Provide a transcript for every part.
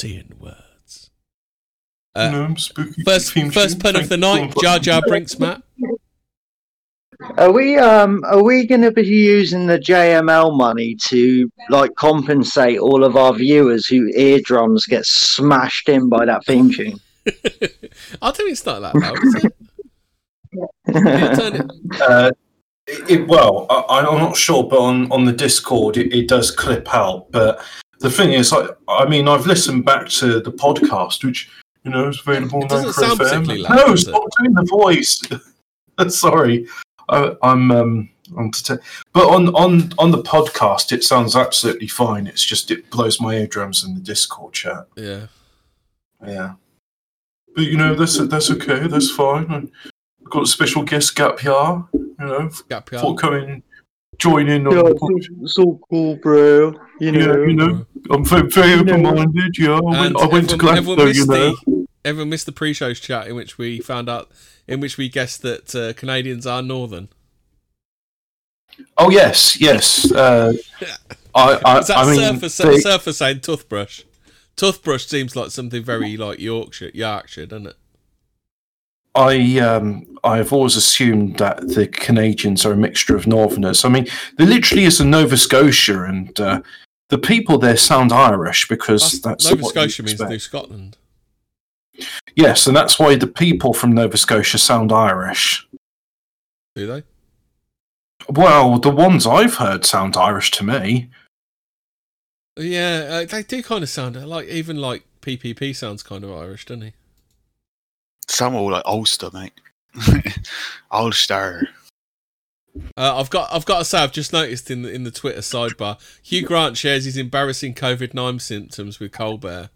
quality in words. No, spooky. First pun of the night, Jar Jar Brinks, Matt. Are we going to be using the JML money to compensate all of our viewers whose eardrums get smashed in by that theme tune? I don't think it's not that loud, is it? I'm not sure, but on the Discord it does clip out. But the thing is, I've listened back to the podcast, which is available on Anchor FM. No, stop doing the voice. Sorry, but on the podcast, it sounds absolutely fine. It's just it blows my eardrums in the Discord chat. Yeah. But that's okay. That's fine. We've got a special guest, Gap Yar. For coming, join in. Yeah, it's all cool, bro. I'm very open-minded. Yeah, I went to Glasgow. Everyone missed the pre-show chat in which we found out, in which we guessed that Canadians are northern. Oh yes. Surfer saying toothbrush? Toothbrush seems like something very Yorkshire, doesn't it? I've always assumed that the Canadians are a mixture of Northerners. I mean, there literally is a Nova Scotia, and the people there sound Irish because that's Nova Scotia means New Scotland. Yes, and that's why the people from Nova Scotia sound Irish. Do they? Well, the ones I've heard sound Irish to me. Yeah, they do kind of sound like PPP sounds kind of Irish, doesn't he? Some are all like Ulster, mate. Ulster. I've got to say, I've just noticed in the Twitter sidebar, Hugh Grant shares his embarrassing COVID-19 symptoms with Colbert.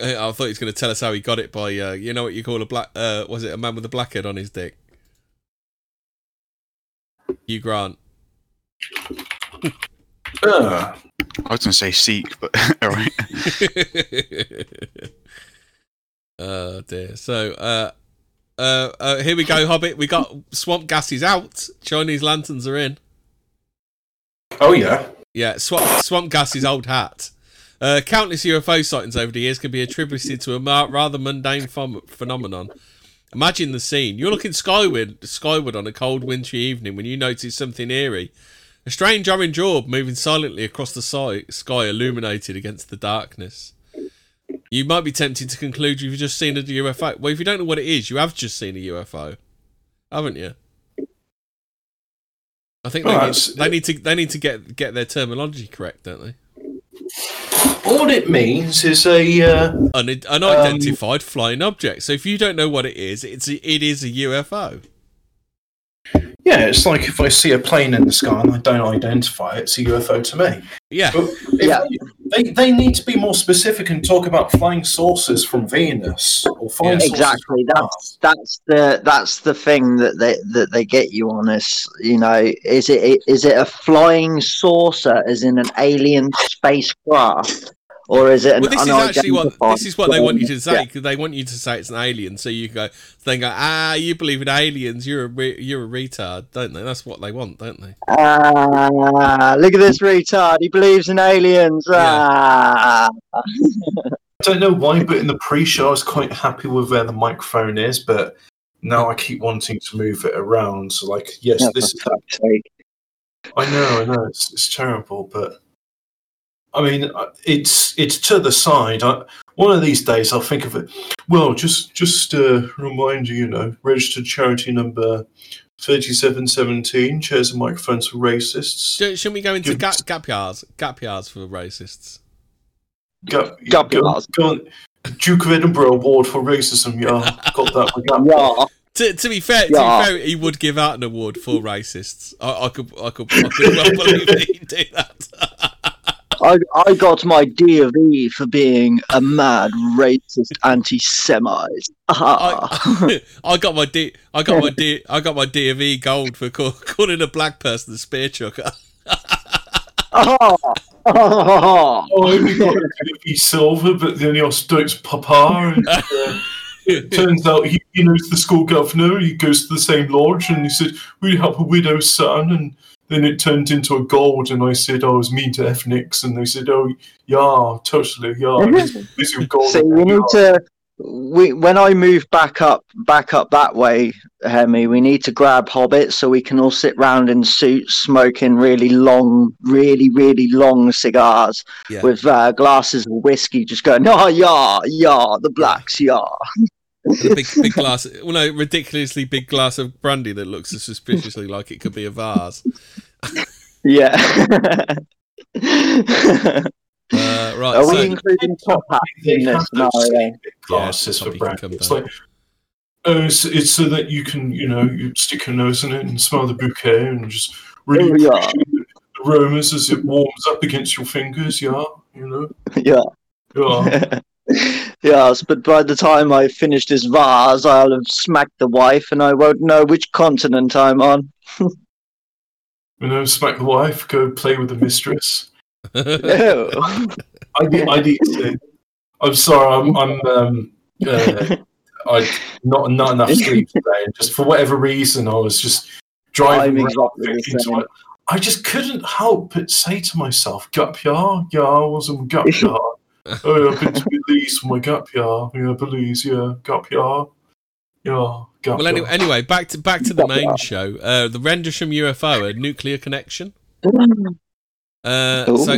I thought he was going to tell us how he got it by, what you call a black... was it a man with a blackhead on his dick? Hugh Grant. I was going to say Sikh, but... all right. Oh dear. So here we go, Hobbit. We got swamp gases out. Chinese lanterns are in. Oh yeah. Yeah, swamp gas is old hat. Countless UFO sightings over the years can be attributed to a rather mundane phenomenon. Imagine the scene. You're looking skyward on a cold wintry evening when you notice something eerie. A strange orange orb moving silently across the sky, illuminated against the darkness. You might be tempted to conclude you've just seen a UFO. Well, if you don't know what it is, you have just seen a UFO, haven't you? I think they need to get their terminology correct, don't they? All it means is a unidentified flying object. So if you don't know what it is, it is a UFO. Yeah, it's like if I see a plane in the sky and I don't identify it, it's a UFO to me. Yeah. They need to be more specific and talk about flying saucers from Venus or flying saucers. Exactly. That's the thing that they get you on this. Is it a flying saucer as in an alien spacecraft, or is it an unidentified? This is what they want you to say. Yeah. They want you to say it's an alien, so you go. They go, you believe in aliens? You're a retard, don't they? That's what they want, don't they? Look at this retard. He believes in aliens. Yeah. I don't know why, but in the pre-show, I was quite happy with where the microphone is, but now I keep wanting to move it around. So, this is that. I know, it's terrible, but. I mean, it's to the side. One of these days, I'll think of it. Well, just remind you, registered charity number 3717, chairs and microphones for racists. Shouldn't we go into gap yards for racists? Gap yards. Duke of Edinburgh Award for racism. Yeah, got that with Gap Yard. To be fair, he would give out an award for racists. I could well believe he'd do that. I got my D.V. for being a mad racist anti-Semite. I got my D.V. gold for calling a black person a spear chucker. I only got D.V. silver, but then he also dotes Papa. And, it turns out he knows the school governor. He goes to the same lodge, and he said, "We have a widow's son," and Then it turned into a gold, and I said I was mean to ethnics, and they said, "Oh, yeah, totally, yeah." This is gold. So we need to. When I move back up that way, Hemi, we need to grab hobbits so we can all sit round in suits, smoking really long cigars with glasses of whiskey, just going, "Oh yeah, the blacks, yeah." The big glass, well, no, ridiculously big glass of brandy that looks suspiciously like it could be a vase. Yeah. Right. Are we including top hats in this scenario? Glasses for brandy. It's like, it's so that you can, you stick your nose in it and smell the bouquet and just really appreciate the aromas as it warms up against your fingers. Yeah. Yes, but by the time I finish this vase, I'll have smacked the wife and I won't know which continent I'm on. Smack the wife, go play with the mistress. I need to. I'm sorry, I'm not enough sleep today. Just for whatever reason, I was just driving around thinking to it. I just couldn't help but say to myself, Gap Yar, yeah, I was on Gap Yar. Oh, I've been to Belize for my Gap Yar. Yeah, Belize, yeah. Gap Yar. Yeah, Gap Yar. Well, anyway, back to the main show. The Rendlesham UFO, a nuclear connection. So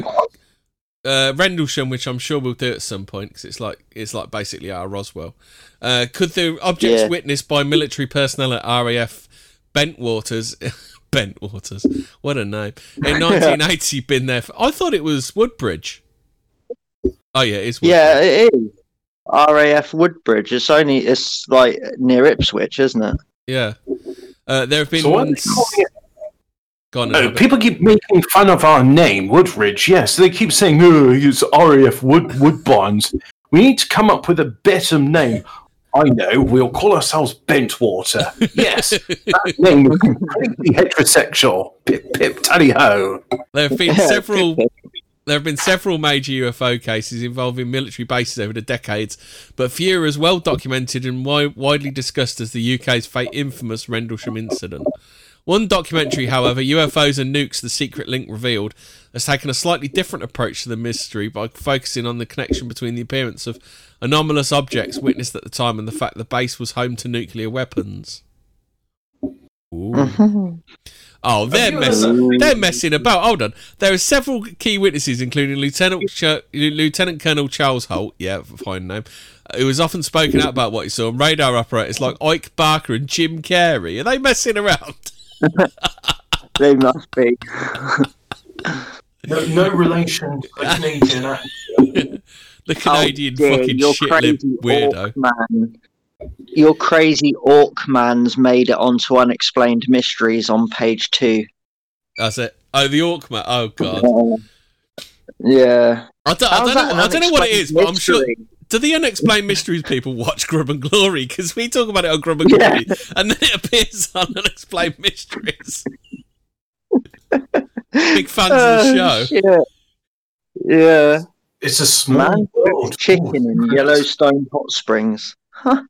Rendlesham, which I'm sure we'll do at some point, because it's like basically our Roswell. Could the objects witnessed by military personnel at RAF Bentwaters... Bentwaters, what a name. In 1980, been there for... I thought it was Woodbridge. Oh yeah, it's Woodbridge. Yeah, it is. RAF Woodbridge. It's like near Ipswich, isn't it? Yeah. There have been ones. People keep making fun of our name, Woodbridge. Yes, they keep saying, "Oh, it's RAF Woodbines." We need to come up with a better name. I know. We'll call ourselves Bentwater. Yes, that name was completely heterosexual. Pip pip, tally ho. There have been several. There have been several major UFO cases involving military bases over the decades, but few are as well documented and widely discussed as the UK's infamous Rendlesham incident. One documentary, however, UFOs and Nukes, The Secret Link Revealed, has taken a slightly different approach to the mystery by focusing on the connection between the appearance of anomalous objects witnessed at the time and the fact the base was home to nuclear weapons. Ooh. Oh, they're messing about. Hold on. There are several key witnesses, including Lieutenant Colonel Charles Holt, fine name, who has often spoken out about what he saw, and radar operators like Ike Barker and Jim Carey. Are they messing around? They must be. no relation to the Canadian actor. The Canadian fucking shit-lipped weirdo. Your crazy orc man's made it onto Unexplained Mysteries on page 2. That's it. Oh, the orc man. Oh, God. Yeah. I don't know what it is, but I'm sure... Do the Unexplained Mysteries people watch Grub and Glory? Because we talk about it on Grub and Glory, and then it appears on Unexplained Mysteries. Big fans of the show. Shit. Yeah. It's a small world. Chicken in Yellowstone hot springs. Huh.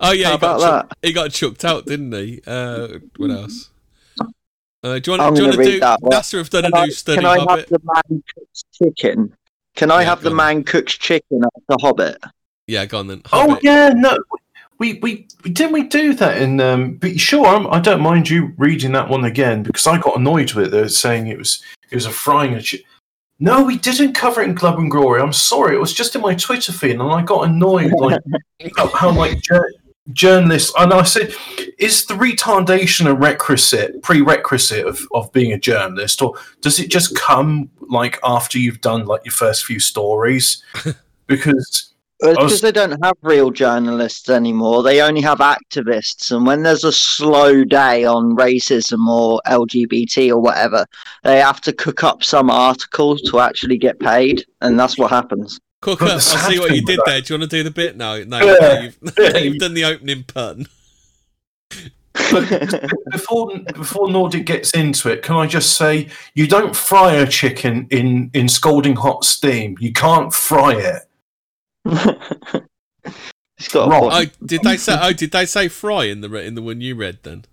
Oh yeah, he got chucked out, didn't he? What else? Do you want to do that? NASA have done a new study. Can I have the man cook's chicken? Can I have the man cook's chicken at the Hobbit? Yeah, go on then. Hobbit. Oh yeah, no, we didn't we do that in? But sure, I don't mind you reading that one again because I got annoyed with it, saying it was a frying a chicken. No, we didn't cover it in Club and Glory. I'm sorry. It was just in my Twitter feed, and I got annoyed about how journalists... And I said, is the retardation a prerequisite of being a journalist, or does it just come after you've done your first few stories? Because... It's because they don't have real journalists anymore. They only have activists. And when there's a slow day on racism or LGBT or whatever, they have to cook up some article to actually get paid. And that's what happens. Cook up. I see what you did there. Do you want to do the bit? No. You've done the opening pun. Before Nordic gets into it, can I just say, you don't fry a chicken in scalding hot steam. You can't fry it. It's got a did they say fry in the one you read then?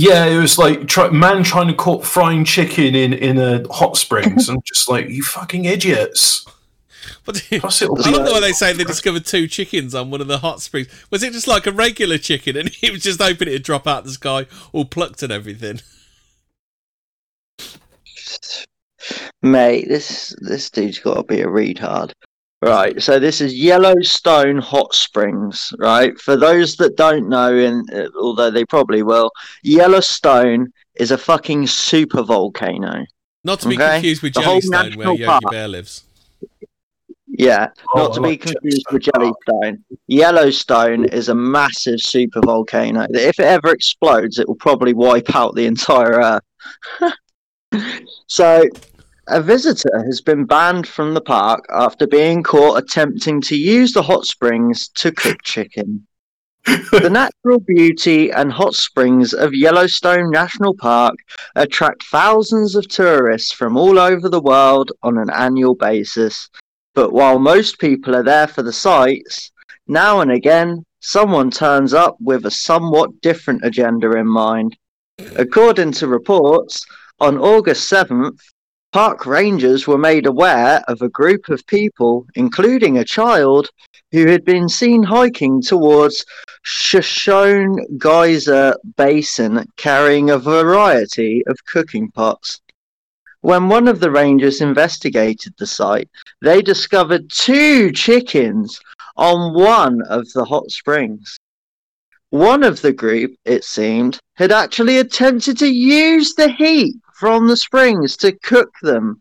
Yeah, it was like trying to cook frying chicken in a hot springs. I'm just like, you fucking idiots. I love the way they say they discovered two chickens on one of the hot springs. Was it just like a regular chicken and he was just hoping it would drop out the sky, all plucked and everything? Mate, this dude's got to be a retard. Right, so this is Yellowstone Hot Springs, right? For those that don't know, and although they probably will, Yellowstone is a fucking super volcano. Not to be confused with Jellystone, where Yogi Bear lives. Yeah, not to be confused with Jellystone. Yellowstone is a massive super volcano that if it ever explodes, it will probably wipe out the entire Earth. So... a visitor has been banned from the park after being caught attempting to use the hot springs to cook chicken. The natural beauty and hot springs of Yellowstone National Park attract thousands of tourists from all over the world on an annual basis. But while most people are there for the sights, now and again, someone turns up with a somewhat different agenda in mind. According to reports, on August 7th, park rangers were made aware of a group of people, including a child, who had been seen hiking towards Shoshone Geyser Basin carrying a variety of cooking pots. When one of the rangers investigated the site, they discovered two chickens on one of the hot springs. One of the group, it seemed, had actually attempted to use the heat from the springs to cook them.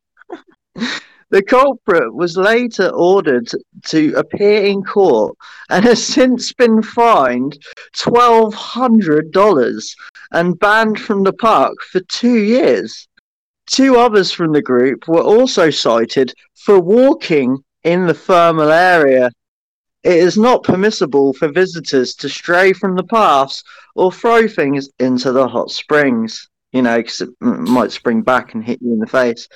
The culprit was later ordered to appear in court and has since been fined $1,200 and banned from the park for 2 years. Two others from the group were also cited for walking in the thermal area. It is not permissible for visitors to stray from the paths or throw things into the hot springs. You know, because it might spring back and hit you in the face.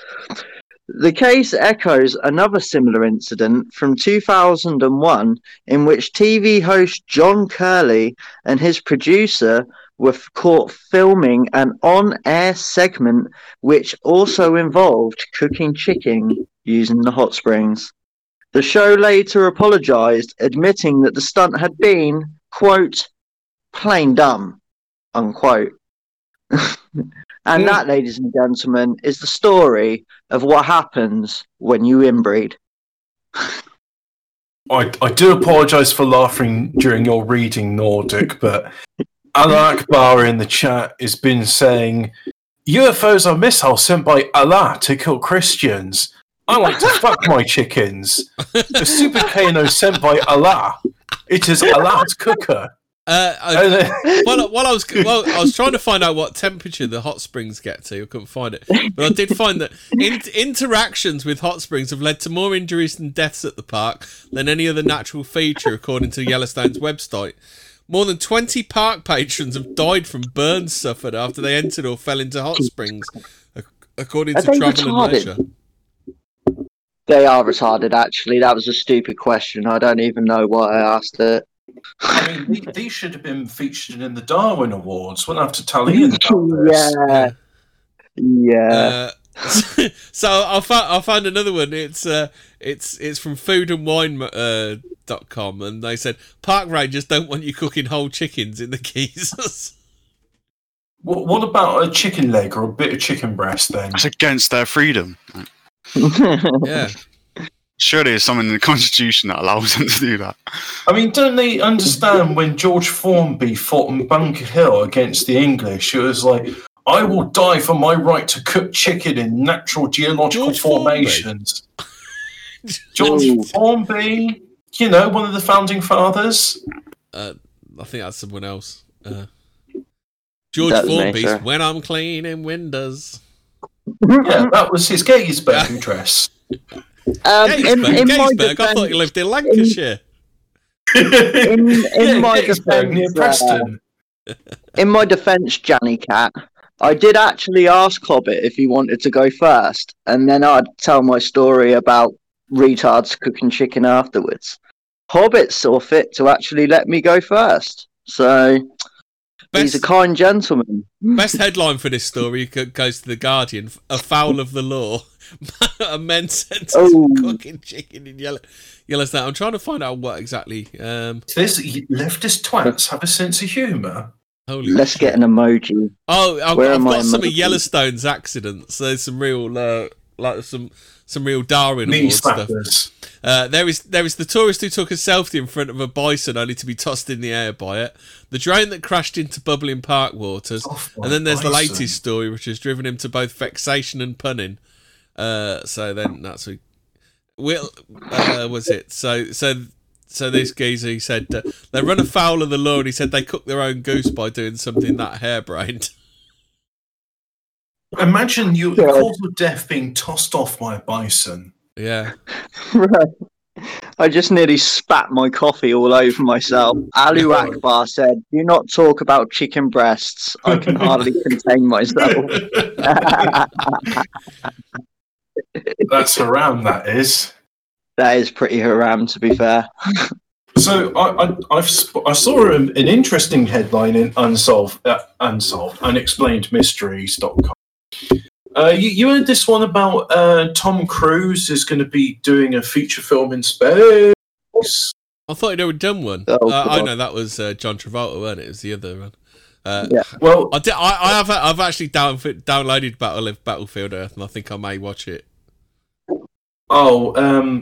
The case echoes another similar incident from 2001 in which TV host John Curley and his producer were caught filming an on-air segment which also involved cooking chicken using the hot springs. The show later apologised, admitting that the stunt had been, quote, plain dumb, unquote. And that, ladies and gentlemen, is the story of what happens when you inbreed. I do apologise for laughing during your reading, Nordic, but Allah Akbar in the chat has been saying, UFOs are missiles sent by Allah to kill Christians. I like to fuck my chickens. The super Kano sent by Allah. It is Allah's cooker. I was trying to find out what temperature the hot springs get to. I couldn't find it, but I did find that interactions with hot springs have led to more injuries and deaths at the park than any other natural feature, according to Yellowstone's website. More than 20 park patrons have died from burns suffered after they entered or fell into hot springs, according to Travel and Leisure. They are retarded, actually. That was a stupid question. I don't even know why I asked it. I mean, these should have been featured in the Darwin Awards. We'll have to tell Ian about this. Yeah. So I found another one. It's from foodandwine.com, and they said park rangers don't want you cooking whole chickens in the geysers. What about a chicken leg or a bit of chicken breast? Then it's against their freedom. Yeah. Surely there's something in the Constitution that allows them to do that. I mean, don't they understand when George Formby fought on Bunker Hill against the English? It was like, I will die for my right to cook chicken in natural geological formations. George Formby, you know, one of the founding fathers. I think that's someone else. George Formby's When I'm Cleaning Windows. Yeah, that was his Gettysburg address. Gettysburg. I thought you lived in Lancashire. In my defence, Janny Cat, I did actually ask Hobbit if he wanted to go first, and then I'd tell my story about retards cooking chicken afterwards. Hobbit saw fit to actually let me go first, so He's a kind gentleman. Best headline for this story goes to The Guardian. A foul of the law. A man sentenced to cooking chicken in Yellowstone. I'm trying to find out what exactly. Says leftist twats have a sense of humour. Let's get an emoji. Oh, I've got some of Yellowstone's accidents. There's some real, some real Darwin Award stuff. There is the tourist who took a selfie in front of a bison only to be tossed in the air by it. The drone that crashed into bubbling park waters, and then there's the latest story which has driven him to both vexation and punning. So then that's who Will was it? So this geezer, he said, they run afoul of the law, and he said they cook their own goose by doing something that harebrained. Imagine you called to death being tossed off by a bison. Yeah. Right. I just nearly spat my coffee all over myself. Alu Akbar said, do not talk about chicken breasts. I can hardly contain myself. That's haram, that is. That is pretty haram, to be fair. So I saw an interesting headline in unexplainedmysteries.com. You heard this one about Tom Cruise is going to be doing a feature film in space. I thought he'd already done one. I know that was John Travolta, wasn't it? It was the other one. Yeah. Well, I've actually downloaded Battlefield Earth, and I think I may watch it. Oh,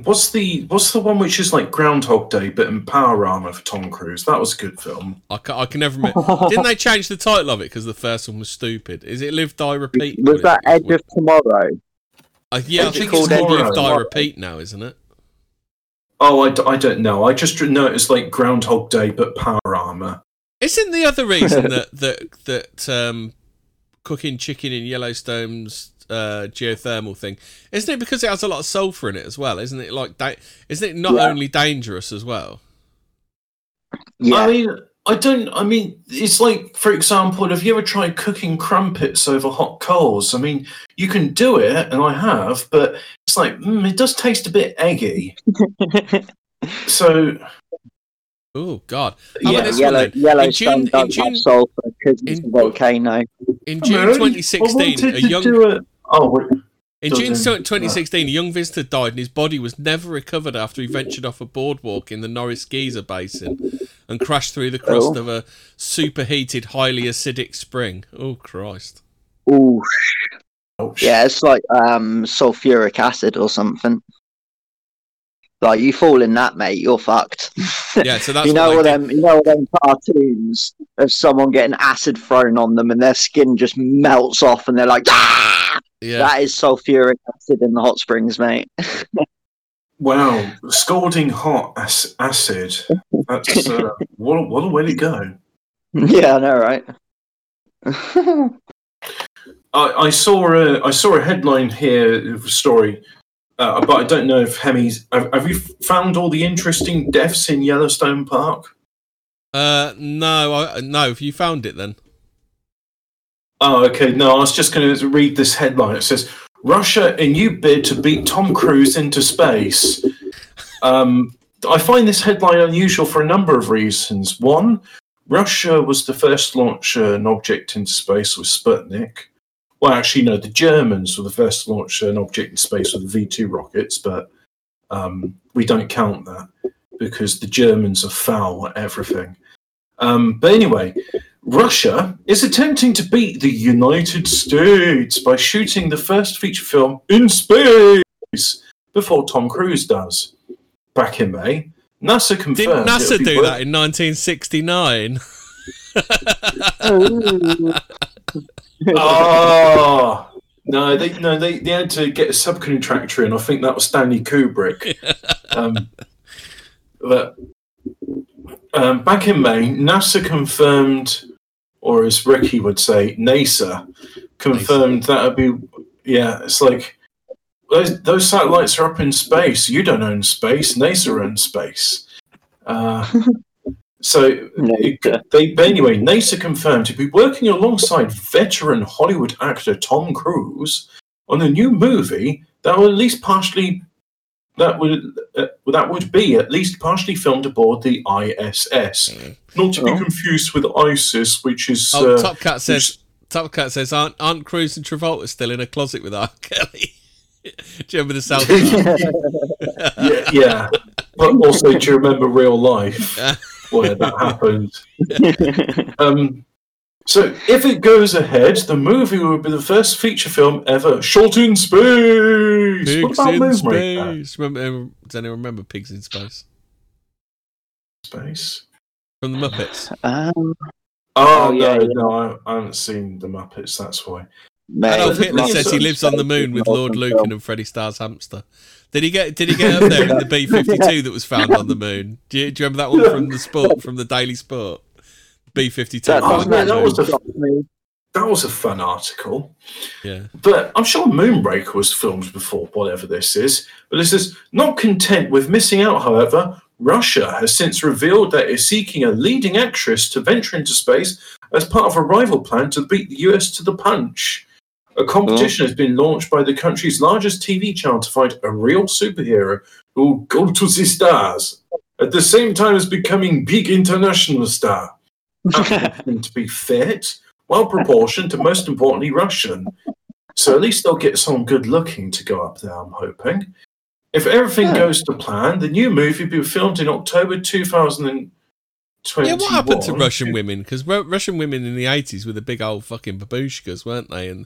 what's the one which is like Groundhog Day but in power armor for Tom Cruise? That was a good film. I can never remember. Didn't they change the title of it because the first one was stupid? Is it Live, Die, Repeat? Was that Edge of Tomorrow? I think it's called Live, Die, Repeat now, isn't it? Oh, I don't know. I just noticed like Groundhog Day but power armor. Isn't the other reason that cooking chicken in Yellowstone's geothermal thing, isn't it because it has a lot of sulfur in it as well? Isn't it isn't it not only dangerous as well? Yeah. I mean, it's like, for example, have you ever tried cooking crumpets over hot coals? I mean, you can do it, and I have, but it's like, it does taste a bit eggy. So. Oh, God. Yellowstone does have sulfur because it's a volcano. In June 2016, a young visitor died and his body was never recovered after he ventured off a boardwalk in the Norris Geyser Basin and crashed through the crust of a superheated, highly acidic spring. Oh, Christ. Ooh. Yeah, it's like sulfuric acid or something. Like, you fall in that, mate, you're fucked. Yeah, so that's you know all them cartoons of someone getting acid thrown on them and their skin just melts off and they're like, ah! Yeah. That is sulfuric acid in the hot springs, mate. Wow, scalding hot acid. That's, what a way to go. Yeah, I know, right? I saw a headline here, a story... but I don't know if Hemi's... Have you found all the interesting deaths in Yellowstone Park? No, have you found it then? Oh, okay. No, I was just going to read this headline. It says, Russia, in new bid to beat Tom Cruise into space. I find this headline unusual for a number of reasons. One, Russia was the first to launch an object into space with Sputnik. Well, actually, no, the Germans were the first to launch an object in space with the V2 rockets, but we don't count that because the Germans are foul at everything. But anyway, Russia is attempting to beat the United States by shooting the first feature film in space before Tom Cruise does. Back in May, NASA confirmed... Didn't NASA do that in 1969? Oh no! They had to get a subcontractor in. I think that was Stanley Kubrick. But back in May, NASA confirmed, or as Ricky would say, NASA confirmed that would be It's like those satellites are up in space. You don't own space. NASA owns space. So, NASA confirmed he'd be working alongside veteran Hollywood actor Tom Cruise on a new movie that will at least partially that would be at least partially filmed aboard the ISS, not to be confused with ISIS, which is. Top Cat says, "Aren't Cruise and Travolta still in a closet with R. Kelly?" Do you remember the South? Yeah, but also, do you remember real life where that happened? Yeah. So, if it goes ahead, the movie would be the first feature film ever shot in space. Pigs in Space. Remember, does anyone remember Pigs in Space? Space from the Muppets. I haven't seen the Muppets. That's why. Adolf Hitler says he lives on the moon with Lord Lucan and Freddie Starr's hamster. Did he get up there in the B-52 that was found on the moon? Do you remember that one from the Sport, from the Daily Sport? B-52. That was a fun article. Yeah. But I'm sure Moonraker was filmed before, whatever this is. But this is not content with missing out, however. Russia has since revealed that it's seeking a leading actress to venture into space as part of a rival plan to beat the US to the punch. A competition has been launched by the country's largest TV channel to find a real superhero who will go to the stars at the same time as becoming big international star. To be fit, well proportioned, and most importantly, Russian. So at least they'll get someone good looking to go up there, I'm hoping. If everything goes to plan, the new movie will be filmed in October 2021. Yeah, what happened to Russian women? Because Russian women in the 80s were the big old fucking babushkas, weren't they? And,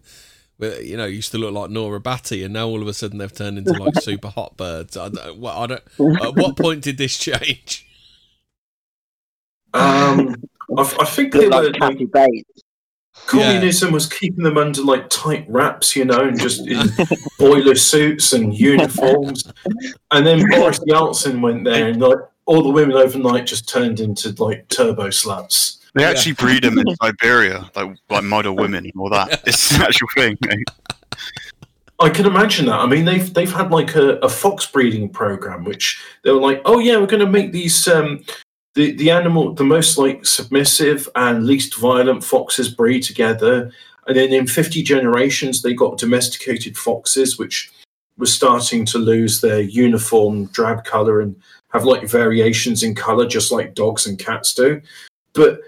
you know, used to look like Nora Batty, and now all of a sudden they've turned into, like, super hot birds. At what point did this change? I think they were Kathy Bates. Communism was keeping them under like tight wraps, you know, and just in boiler suits and uniforms. And then Boris Yeltsin went there, and like all the women overnight just turned into like turbo sluts. They actually breed them in Siberia, like model women and all that. It's an actual thing, mate. I can imagine that. I mean, they've had like a fox breeding program, which they were like, oh yeah, we're going to make these. The animal, the most like submissive and least violent foxes breed together, and then in 50 generations they got domesticated foxes, which were starting to lose their uniform drab color and have like variations in color, just like dogs and cats do. But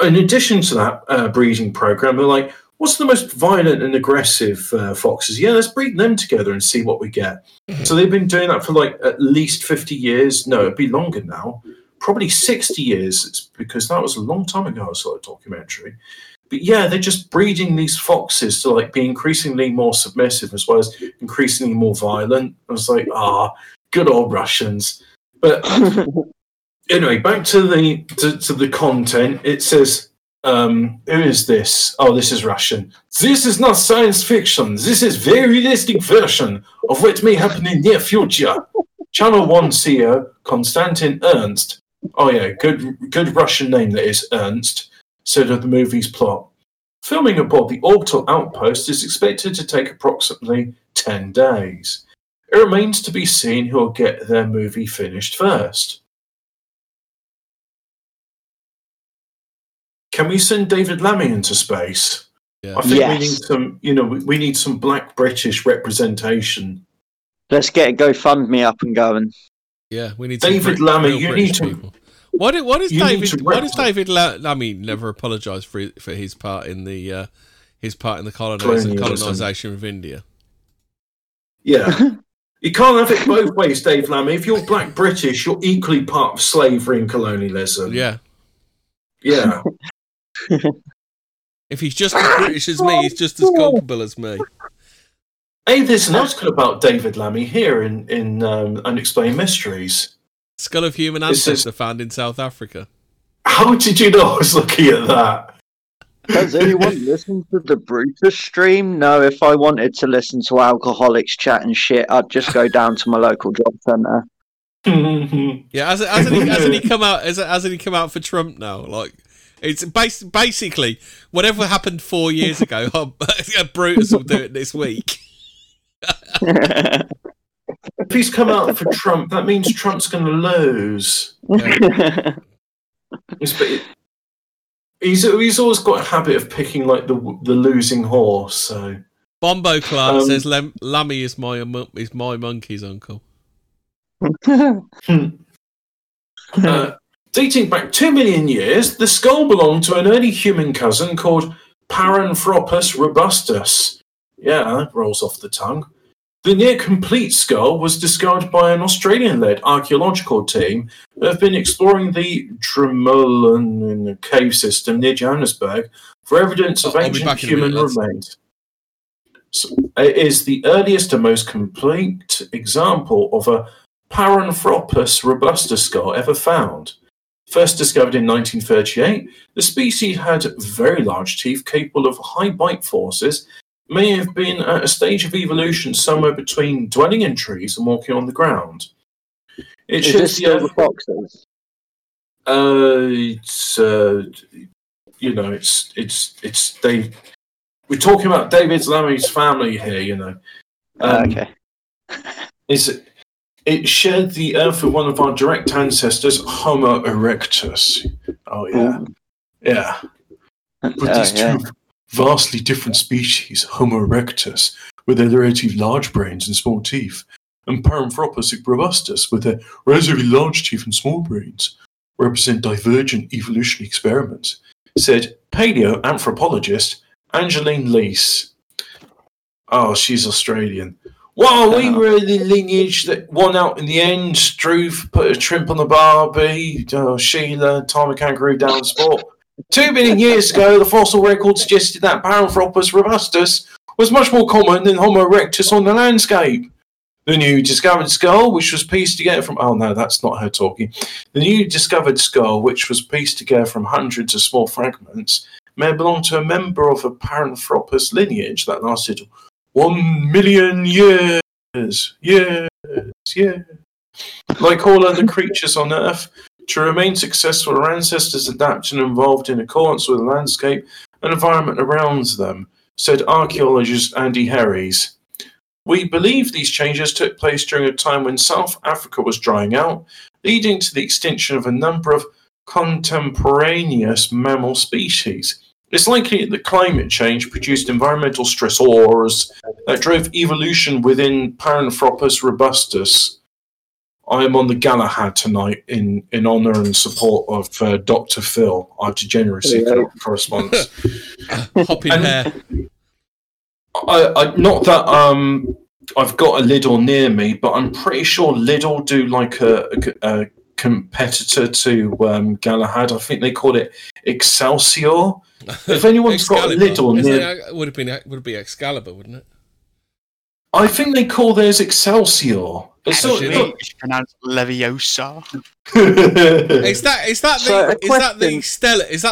in addition to that breeding program, they're like, "What's the most violent and aggressive foxes? Yeah, let's breed them together and see what we get." So they've been doing that for like at least 50 years. No, it'd be longer now. Probably 60 years, it's because that was a long time ago I saw a documentary. But yeah, they're just breeding these foxes to like be increasingly more submissive as well as increasingly more violent. I was like, good old Russians. But anyway, back to the content. It says, who is this? Oh, this is Russian. This is not science fiction. This is very realistic version of what may happen in near future. Channel 1 CEO Konstantin Ernst. Oh yeah, good Russian name that is Ernst, said of the movie's plot. Filming aboard the orbital outpost is expected to take approximately 10 days. It remains to be seen who will get their movie finished first. Can we send David Lammy into space? Yeah. I think we need some, you know, we need some black British representation. Let's get a GoFundMe up and going. Yeah, we need David Lammy. You need to. Why does David Lammy never apologise for his part in the colonisation of India? Yeah, you can't have it both ways, Dave Lammy. If you're black British, you're equally part of slavery and colonialism. Yeah. If he's just as British as me, he's just as culpable as me. Hey, there's an article about David Lammy here in Unexplained Mysteries. Skull of human ancestor found in South Africa. How did you know I was looking at that? Has anyone listened to the Brutus stream? No, if I wanted to listen to alcoholics chat and shit, I'd just go down to my local job centre. Yeah, hasn't he come out for Trump now? Like, it's basically whatever happened 4 years ago, Brutus will do it this week. If he's come out for Trump, that means Trump's going to lose. Yeah. He's always got a habit of picking like the losing horse. So Bombo Clark says Lammy is my monkey's uncle. Dating back 2 million years, the skull belonged to an early human cousin called Paranthropus robustus. Yeah, that rolls off the tongue. The near-complete skull was discovered by an Australian-led archaeological team that have been exploring the Drumulin cave system near Johannesburg for evidence of ancient human remains. So it is the earliest and most complete example of a Paranthropus robustus skull ever found. First discovered in 1938, the species had very large teeth capable of high bite forces, may have been at a stage of evolution somewhere between dwelling in trees and walking on the ground. It should be over foxes. It's we're talking about David Lammy's family here, you know. It shared the earth with one of our direct ancestors, Homo erectus. Oh yeah, yeah. But these two vastly different species, Homo erectus, with their relatively large brains and small teeth, and Paranthropus robustus, with their relatively large teeth and small brains, represent divergent evolutionary experiments, said paleoanthropologist Angeline Lees. Oh, she's Australian. Well, we were the lineage that won out in the end. Struve put a shrimp on the Barbie, Sheila, time a kangaroo down sport. 2 million years ago, the fossil record suggested that Paranthropus robustus was much more common than Homo erectus on the landscape. The new discovered skull, which was pieced together from... Oh, no, that's not her talking. The new discovered skull, which was pieced together from hundreds of small fragments, may belong to a member of a Paranthropus lineage that lasted 1 million years. Like all other creatures on Earth, to remain successful, our ancestors adapted and evolved in accordance with the landscape and environment around them, said archaeologist Andy Herries. We believe these changes took place during a time when South Africa was drying out, leading to the extinction of a number of contemporaneous mammal species. It's likely that climate change produced environmental stressors that drove evolution within Paranthropus robustus. I am on the Galahad tonight in honour and support of Dr. Phil, our degeneracy correspondent. Hopping hair. Not that I've got a Lidl near me, but I'm pretty sure Lidl do like a competitor to Galahad. I think they call it Excelsior. If anyone's got a Lidl near... It would be Excalibur, wouldn't it? I think they call theirs Excelsior. It's pronounced Leviosa. Is that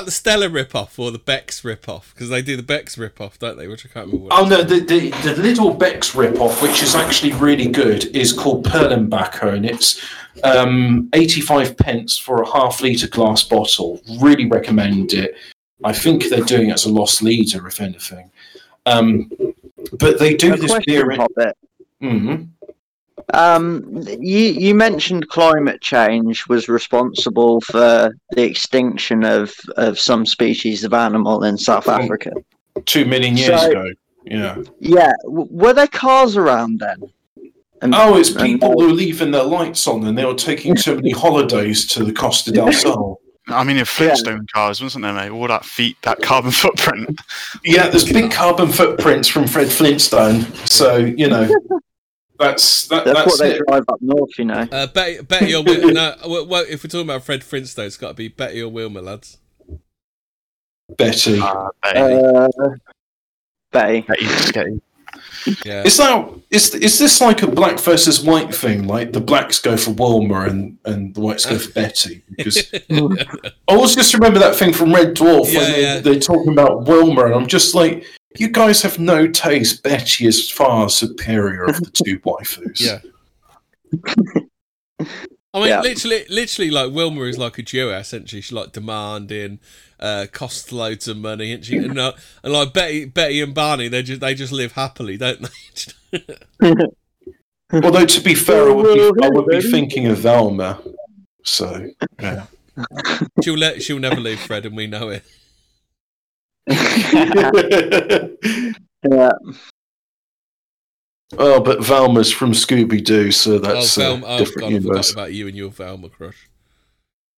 the Stella ripoff or the Bex ripoff? Because they do the Bex ripoff, don't they? Which I can't remember. The little Bex ripoff, which is actually really good, is called Perlenbacher, and it's 85p for a half-litre glass bottle. Really recommend it. I think they're doing it as a lost leader, if anything. But they do this beer. You mentioned climate change was responsible for the extinction of some species of animal in South Africa. 2 million years ago, yeah. Yeah, were there cars around then? It's people who were leaving their lights on and they were taking so many holidays to the Costa del Sol. I mean, in Flintstone cars, wasn't there, mate? All that carbon footprint. Yeah, there's big carbon footprints from Fred Flintstone. So, you know... That's what they drive up north, you know. Betty or Wilma. Well, if we're talking about Fred Flintstone, it's got to be Betty or Wilma, lads. Betty. Betty. Yeah. Is this like a black versus white thing? Like the blacks go for Wilma and the whites go for Betty? Because I always just remember that thing from Red Dwarf they're talking about Wilma, and I'm just like, you guys have no taste. Betty is far superior of the two waifus. Yeah. I mean, literally, like Wilma is like a Jew, essentially. She's like demanding, costs loads of money, and she and like Betty and Barney, they just live happily, don't they? Although to be fair, I would be thinking of Velma. So yeah, she'll never leave Fred, and we know it. Yeah. Oh, but Velma's from Scooby-Doo, so that's different universe. I forgot about you and your Velma crush.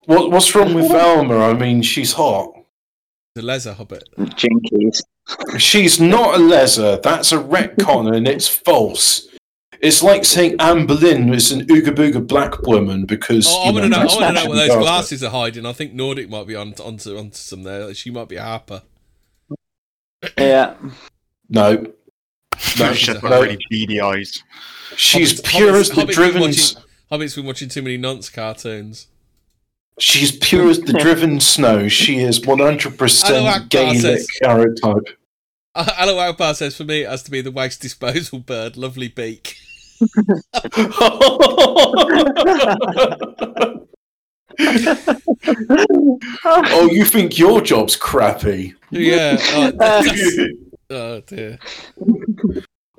What's wrong with Velma? I mean, she's hot. The Lesser Hobbit. Jinkies. She's not a Lesser. That's a retcon, and it's false. It's like saying Anne Boleyn is an Ooga Booga black woman because... Oh, I want to know what those glasses are hiding. I think Nordic might be onto some there. She might be a Harper. Yeah. No. She's got really beady eyes. She's pure as the driven... Hobbit's been watching too many nonce cartoons. She's pure as the driven snow. She is 100% Gaelic carrot type. Aloe Akbar says, for me, it has to be the Wags disposal bird. Lovely beak. Oh, you think your job's crappy? Yeah. Oh dear.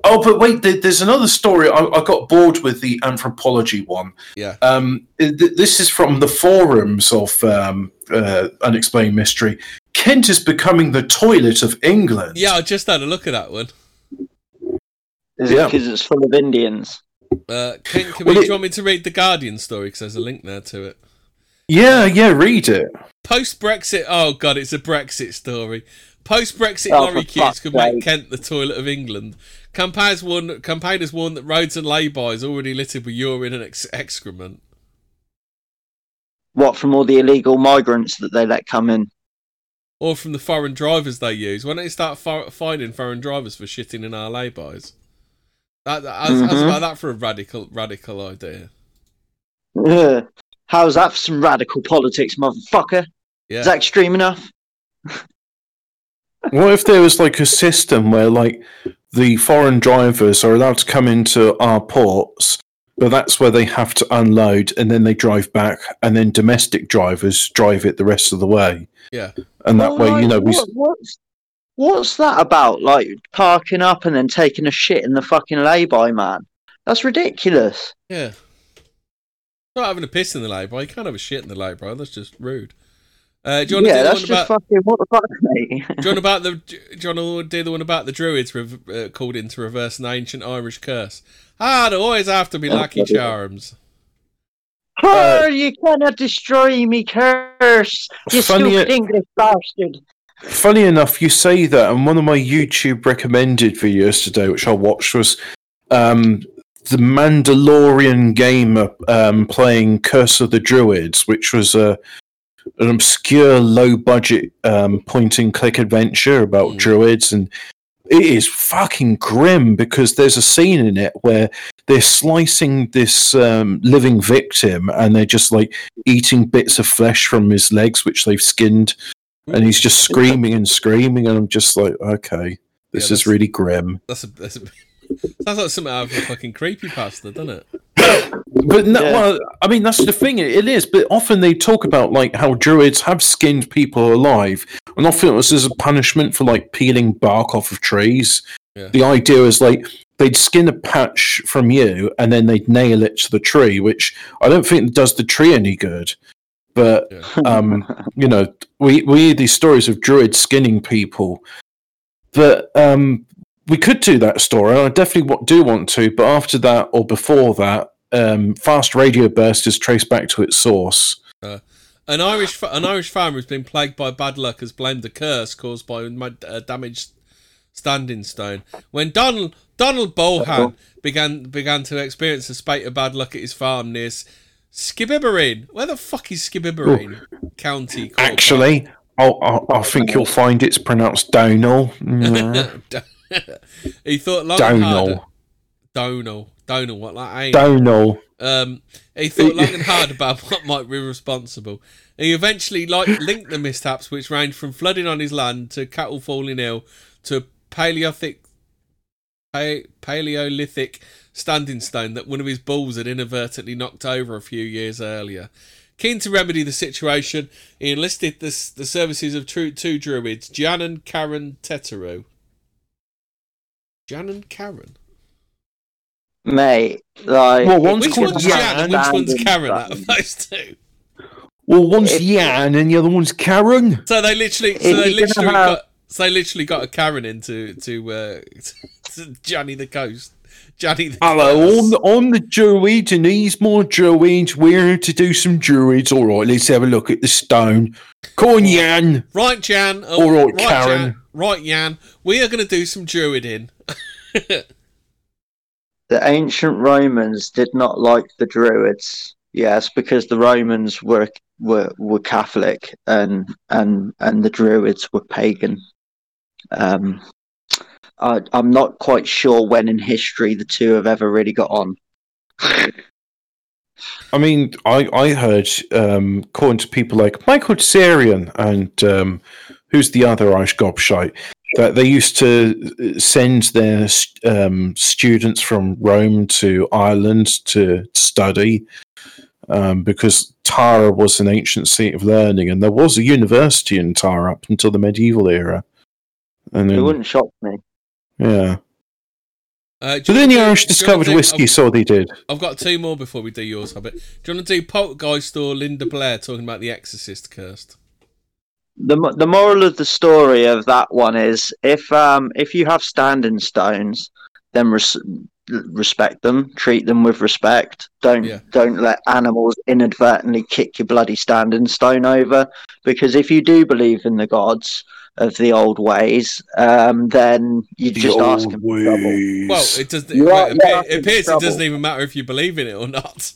Oh, but wait, there's another story. I got bored with the anthropology one. Yeah. This is from the forums of Unexplained Mystery. Kent is becoming the toilet of England. Yeah, I just had a look at that one. Is it because it's full of Indians? Kent, do you want me to read the Guardian story? Because there's a link there to it. Yeah, read it. Post-Brexit... Oh, God, it's a Brexit story. Post-Brexit lorry queues could make Kent the toilet of England. Campaigners warn that roads and laybys already littered with urine and excrement. What, from all the illegal migrants that they let come in? Or from the foreign drivers they use? Why don't they start finding foreign drivers for shitting in our laybys? How's about that for a radical idea? How's that for some radical politics, motherfucker? Yeah. Is that extreme enough? What if there was like a system where like the foreign drivers are allowed to come into our ports, but that's where they have to unload and then they drive back, and then domestic drivers drive it the rest of the way. Yeah. And that way, what's that about? Like parking up and then taking a shit in the fucking lay-by, man. That's ridiculous. Yeah. Not having a piss in the lay-by. You can't have a shit in the lay-by. That's just rude. Do you want to do the one about the Druids called in to reverse an ancient Irish curse? Ah, they always have to be lucky charms. You cannot destroy me curse, you stupid English bastard. Funny enough, you say that, and one of my YouTube recommended videos today, which I watched, was the Mandalorian gamer playing Curse of the Druids, which was an obscure, low-budget point-and-click adventure about druids, and it is fucking grim because there's a scene in it where they're slicing this living victim and they're just, like, eating bits of flesh from his legs, which they've skinned, and he's just screaming, and I'm just like, okay, this is really grim. Sounds like something out of a fucking creepypasta, doesn't it? But no, well, I mean, that's the thing, it is, but often they talk about like how druids have skinned people alive, and often it was as a punishment for like peeling bark off of trees. Yeah. The idea is like they'd skin a patch from you and then they'd nail it to the tree, which I don't think does the tree any good. But we hear these stories of druids skinning people, but we could do that story, and I definitely do want to, but after that or before that, Fast Radio Burst is traced back to its source. An Irish farmer who's been plagued by bad luck has blamed the curse caused by a damaged standing stone. When Donald Bohan began to experience a spate of bad luck at his farm near Skibbereen. Where the fuck is Skibbereen County? Actually, I think you'll find it's pronounced Donal. Yeah. He thought long and hard. Donal, what like ain't Donal. He thought long and hard about what might be responsible. He eventually linked the mishaps, which ranged from flooding on his land to cattle falling ill to a Paleolithic standing stone that one of his bulls had inadvertently knocked over a few years earlier. Keen to remedy the situation, he enlisted the services of two druids, Jan and Karen Teteru. Jan and Karen? Mate, like... Well, one's called Jan and which one's Karen out of those two? Well, one's Jan and the other one's Karen. So they literally got a Karen into Johnny the Coast. Johnny the Hello, I'm the druid, and these more druids. We're here to do some druids. All right, let's have a look at the stone. Come on, Jan. Right, Jan. Oh, all right, Karen. Jan. Right, Jan. We are going to do some druiding. The ancient Romans did not like the druids. Yes, because the Romans were Catholic, and the druids were pagan. I'm not quite sure when in history the two have ever really got on. I mean, I heard according to people like Michael Tserian and who's the other Irish gobshite, that they used to send their students from Rome to Ireland to study. Because Tara was an ancient seat of learning, and there was a university in Tara up until the medieval era. And then, it wouldn't shock me. Yeah. But then the Irish discovered whiskey, so they did. I've got two more before we do yours, Hobbit. Do you want to do Poltergeist or Linda Blair talking about the Exorcist cursed? The moral of the story of that one is, if you have standing stones, then respect them, treat them with respect. Don't let animals inadvertently kick your bloody standing stone over, because if you do believe in the gods of the old ways, then you just ask them for trouble. Well, it doesn't. Well, it appears it doesn't even matter if you believe in it or not.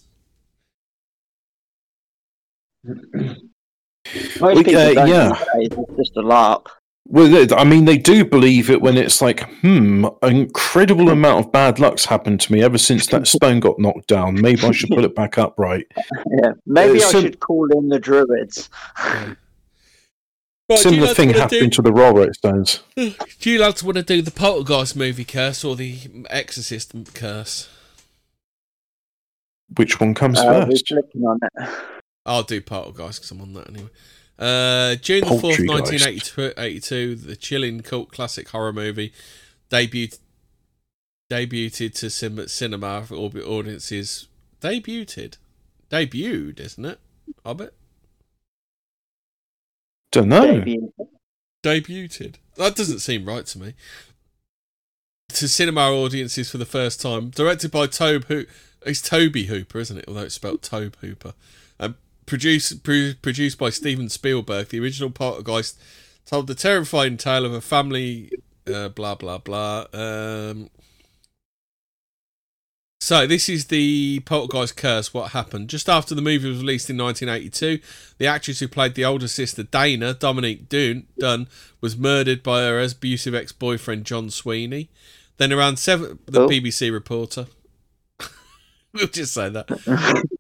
It's just a larp. Well, I mean, they do believe it when it's like, an incredible amount of bad luck's happened to me ever since that stone got knocked down. Maybe I should put it back up right. Yeah, maybe I should call in the druids. Right, similar thing happened to the Rollright stones. Do you lads want to do the Poltergeist movie curse or the Exorcist curse? Which one comes first? On it. I'll do Poltergeist because I'm on that anyway. June the 4th, 1982, the chilling cult classic horror movie debuted to cinema for audiences. Debuted, isn't it, Hobbit? Don't know. Debuted. That doesn't seem right to me. To cinema audiences for the first time, directed by Tobe Hooper. It's Tobe Hooper, isn't it? Although it's spelled Tobe Hooper. Produced by Steven Spielberg, the original Poltergeist told the terrifying tale of a family. Blah blah blah. So this is the Poltergeist curse. What happened just after the movie was released in 1982? The actress who played the older sister Dana, Dominique Dunn, was murdered by her abusive ex-boyfriend John Sweeney. Then around seven, the BBC reporter. We'll just say that.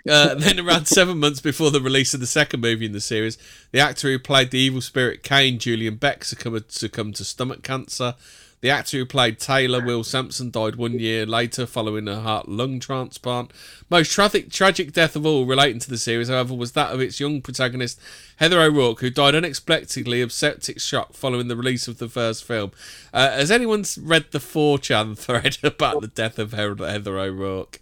Then around 7 months before the release of the second movie in the series, the actor who played the evil spirit Kane, Julian Bex, succumbed to stomach cancer. The actor who played Taylor, Will Sampson, died 1 year later following a heart-lung transplant. Most tragic death of all relating to the series, however, was that of its young protagonist, Heather O'Rourke, who died unexpectedly of septic shock following the release of the first film. Has anyone read the 4chan thread about the death of Heather O'Rourke?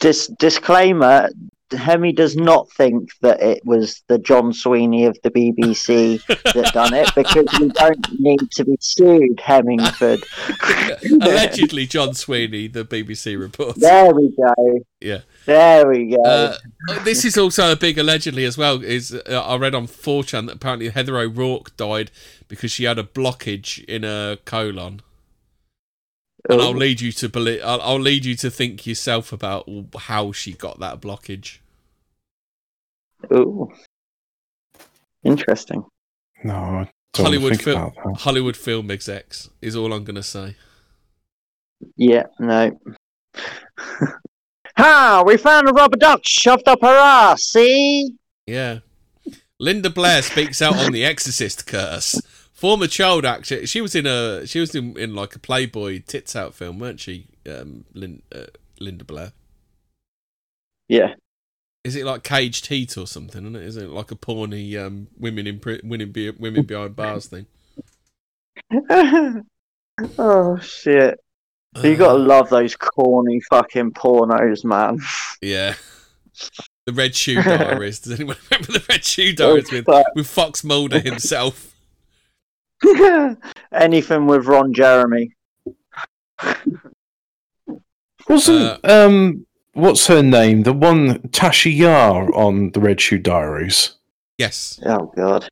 Disclaimer, Hemi does not think that it was the John Sweeney of the BBC that done it, because we don't need to be sued, Hemingford. Allegedly John Sweeney, the BBC reporter. There we go. Yeah. There we go. This is also a big allegedly as well. I read on 4chan that apparently Heather O'Rourke died because she had a blockage in her colon. And I'll lead you to I'll lead you to think yourself about how she got that blockage. Oh, interesting. No, I don't think about that. Hollywood film execs is all I'm going to say. Yeah, no. Ha! We found a rubber duck shoved up her ass. See? Yeah. Linda Blair speaks out on the Exorcist curse. Former child actor, she was in like a Playboy tits out film, weren't she? Linda Blair. Yeah. Is it like Caged Heat or something? Isn't it? Is it like a porny women behind bars thing? Oh shit! You gotta love those corny fucking pornos, man. Yeah. The Red Shoe Diaries. Does anyone remember the Red Shoe Diaries with Fox Mulder himself? Anything with Ron Jeremy. Wasn't what's her name? The one Tasha Yar on the Red Shoe Diaries. Yes. Oh God.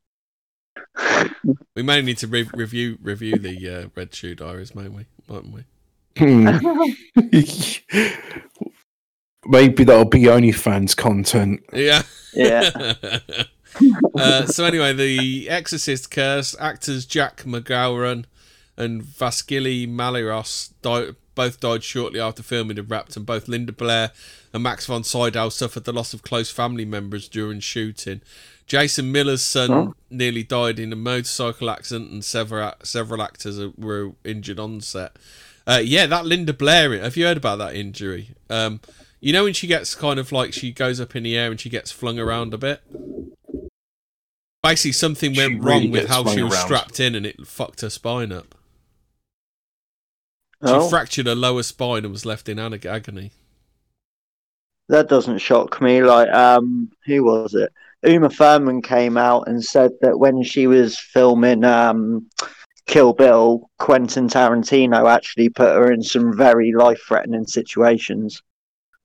We may need to review the Red Shoe Diaries, mightn't we? Maybe that'll be OnlyFans content. Yeah. Yeah. So anyway, the Exorcist curse, actors Jack McGowan and Vassili Malleros both died shortly after filming had wrapped, and both Linda Blair and Max von Sydow suffered the loss of close family members during shooting. Jason Miller's son nearly died in a motorcycle accident, and several actors were injured on set. Yeah, that Linda Blair, have you heard about that injury? You know when she gets kind of like, she goes up in the air and she gets flung around a bit? Basically something went wrong with how she was strapped in and it fucked her spine up. She fractured her lower spine and was left in agony. That doesn't shock me. Like, who was it? Uma Thurman came out and said that when she was filming Kill Bill, Quentin Tarantino actually put her in some very life-threatening situations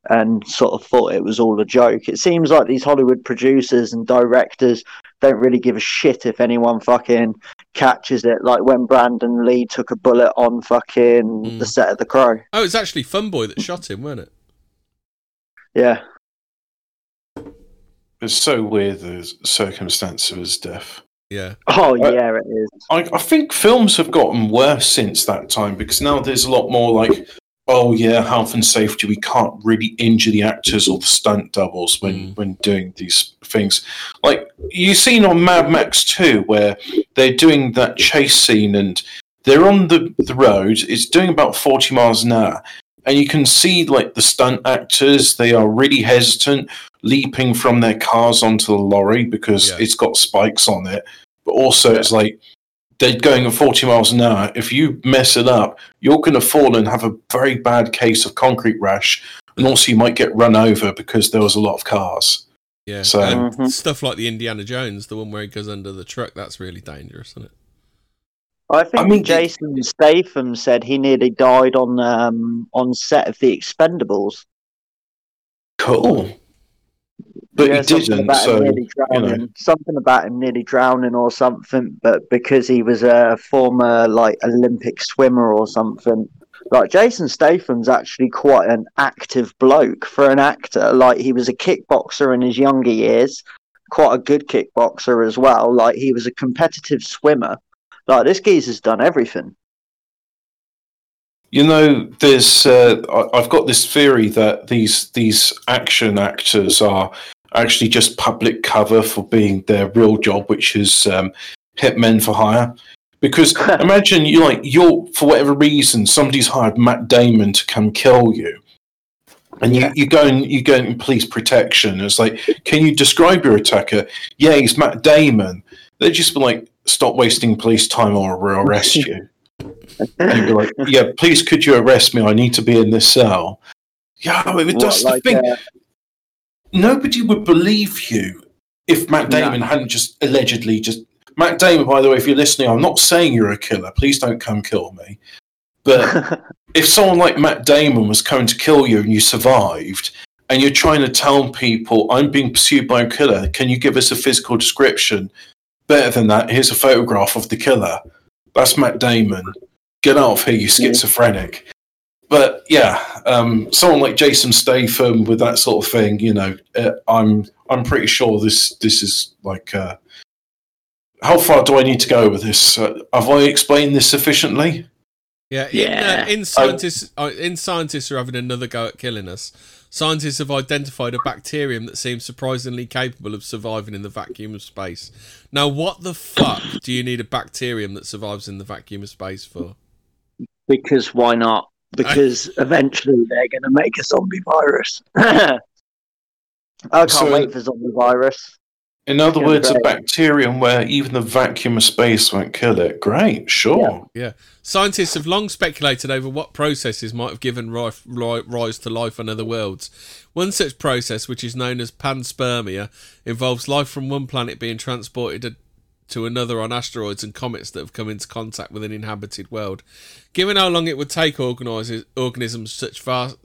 and sort of thought it was all a joke. It seems like these Hollywood producers and directors don't really give a shit if anyone fucking catches it. Like when Brandon Lee took a bullet on fucking the set of The Crow. Oh, it's actually Funboy that shot him, wasn't it? Yeah. It's so weird, the circumstance of his death. Yeah. Oh, yeah, it is. I think films have gotten worse since that time because now there's a lot more like, oh, yeah, health and safety, we can't really injure the actors or the stunt doubles when doing these things. Like, you've seen on Mad Max 2 where they're doing that chase scene and they're on the road, it's doing about 40 miles an hour, and you can see, like, the stunt actors, they are really hesitant, leaping from their cars onto the lorry because it's got spikes on it. But also it's like, they're going at 40 miles an hour. If you mess it up, you're going to fall and have a very bad case of concrete rash. And also you might get run over because there was a lot of cars. Yeah. So stuff like the Indiana Jones, the one where he goes under the truck, that's really dangerous, isn't it? I mean, Jason Statham said he nearly died on set of The Expendables. Cool. But he didn't, so something about him nearly drowning or something, but because he was a former like Olympic swimmer or something. Like Jason Statham's actually quite an active bloke for an actor. Like he was a kickboxer in his younger years, quite a good kickboxer as well. Like he was a competitive swimmer. Like this geezer's done everything. You know, there's I've got this theory that these action actors are actually just public cover for being their real job, which is hit men for hire. Because imagine you're for whatever reason somebody's hired Matt Damon to come kill you, and you go in police protection. It's like, can you describe your attacker? Yeah, he's Matt Damon. They'd just be like, stop wasting police time or we'll arrest you. And you'd be like, yeah, please could you arrest me? I need to be in this cell. Yeah, that's the thing. Nobody would believe you if Matt Damon hadn't just allegedly just... Matt Damon, by the way, if you're listening, I'm not saying you're a killer. Please don't come kill me. But if someone like Matt Damon was coming to kill you and you survived, and you're trying to tell people, I'm being pursued by a killer, can you give us a physical description? Better than that, here's a photograph of the killer. That's Matt Damon. Get off here, you schizophrenic. But yeah, someone like Jason Statham with that sort of thing, you know, I'm pretty sure this is like, how far do I need to go with this? Have I explained this sufficiently? Yeah, yeah. Scientists are having another go at killing us. Scientists have identified a bacterium that seems surprisingly capable of surviving in the vacuum of space. Now, what the fuck do you need a bacterium that survives in the vacuum of space for? Because why not? Because eventually they're going to make a zombie virus. I can't wait for zombie virus. In other words, a bacterium where even the vacuum of space won't kill it. Great, sure. Yeah. Scientists have long speculated over what processes might have given rise to life on other worlds. One such process, which is known as panspermia, involves life from one planet being transported to another on asteroids and comets that have come into contact with an inhabited world. Given how long it would take organisms such vast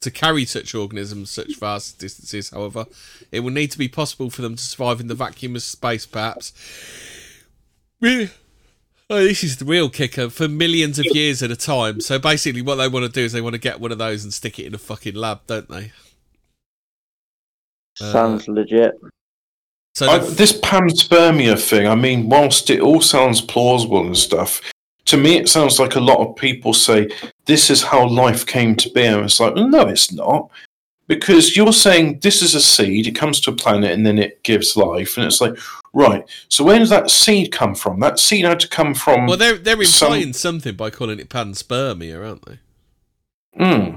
to carry such organisms such vast distances, however, it will need to be possible for them to survive in the vacuum of space, perhaps. Oh, this is the real kicker, for millions of years at a time. So basically what they want to do is they want to get one of those and stick it in a fucking lab, don't they? Sounds legit. So this panspermia thing, I mean, whilst it all sounds plausible and stuff, to me it sounds like a lot of people say, this is how life came to be. And it's like, no, it's not. Because you're saying this is a seed, it comes to a planet and then it gives life. And it's like, right, so where does that seed come from? That seed had to come from... Well, they're implying something by calling it panspermia, aren't they? Hmm.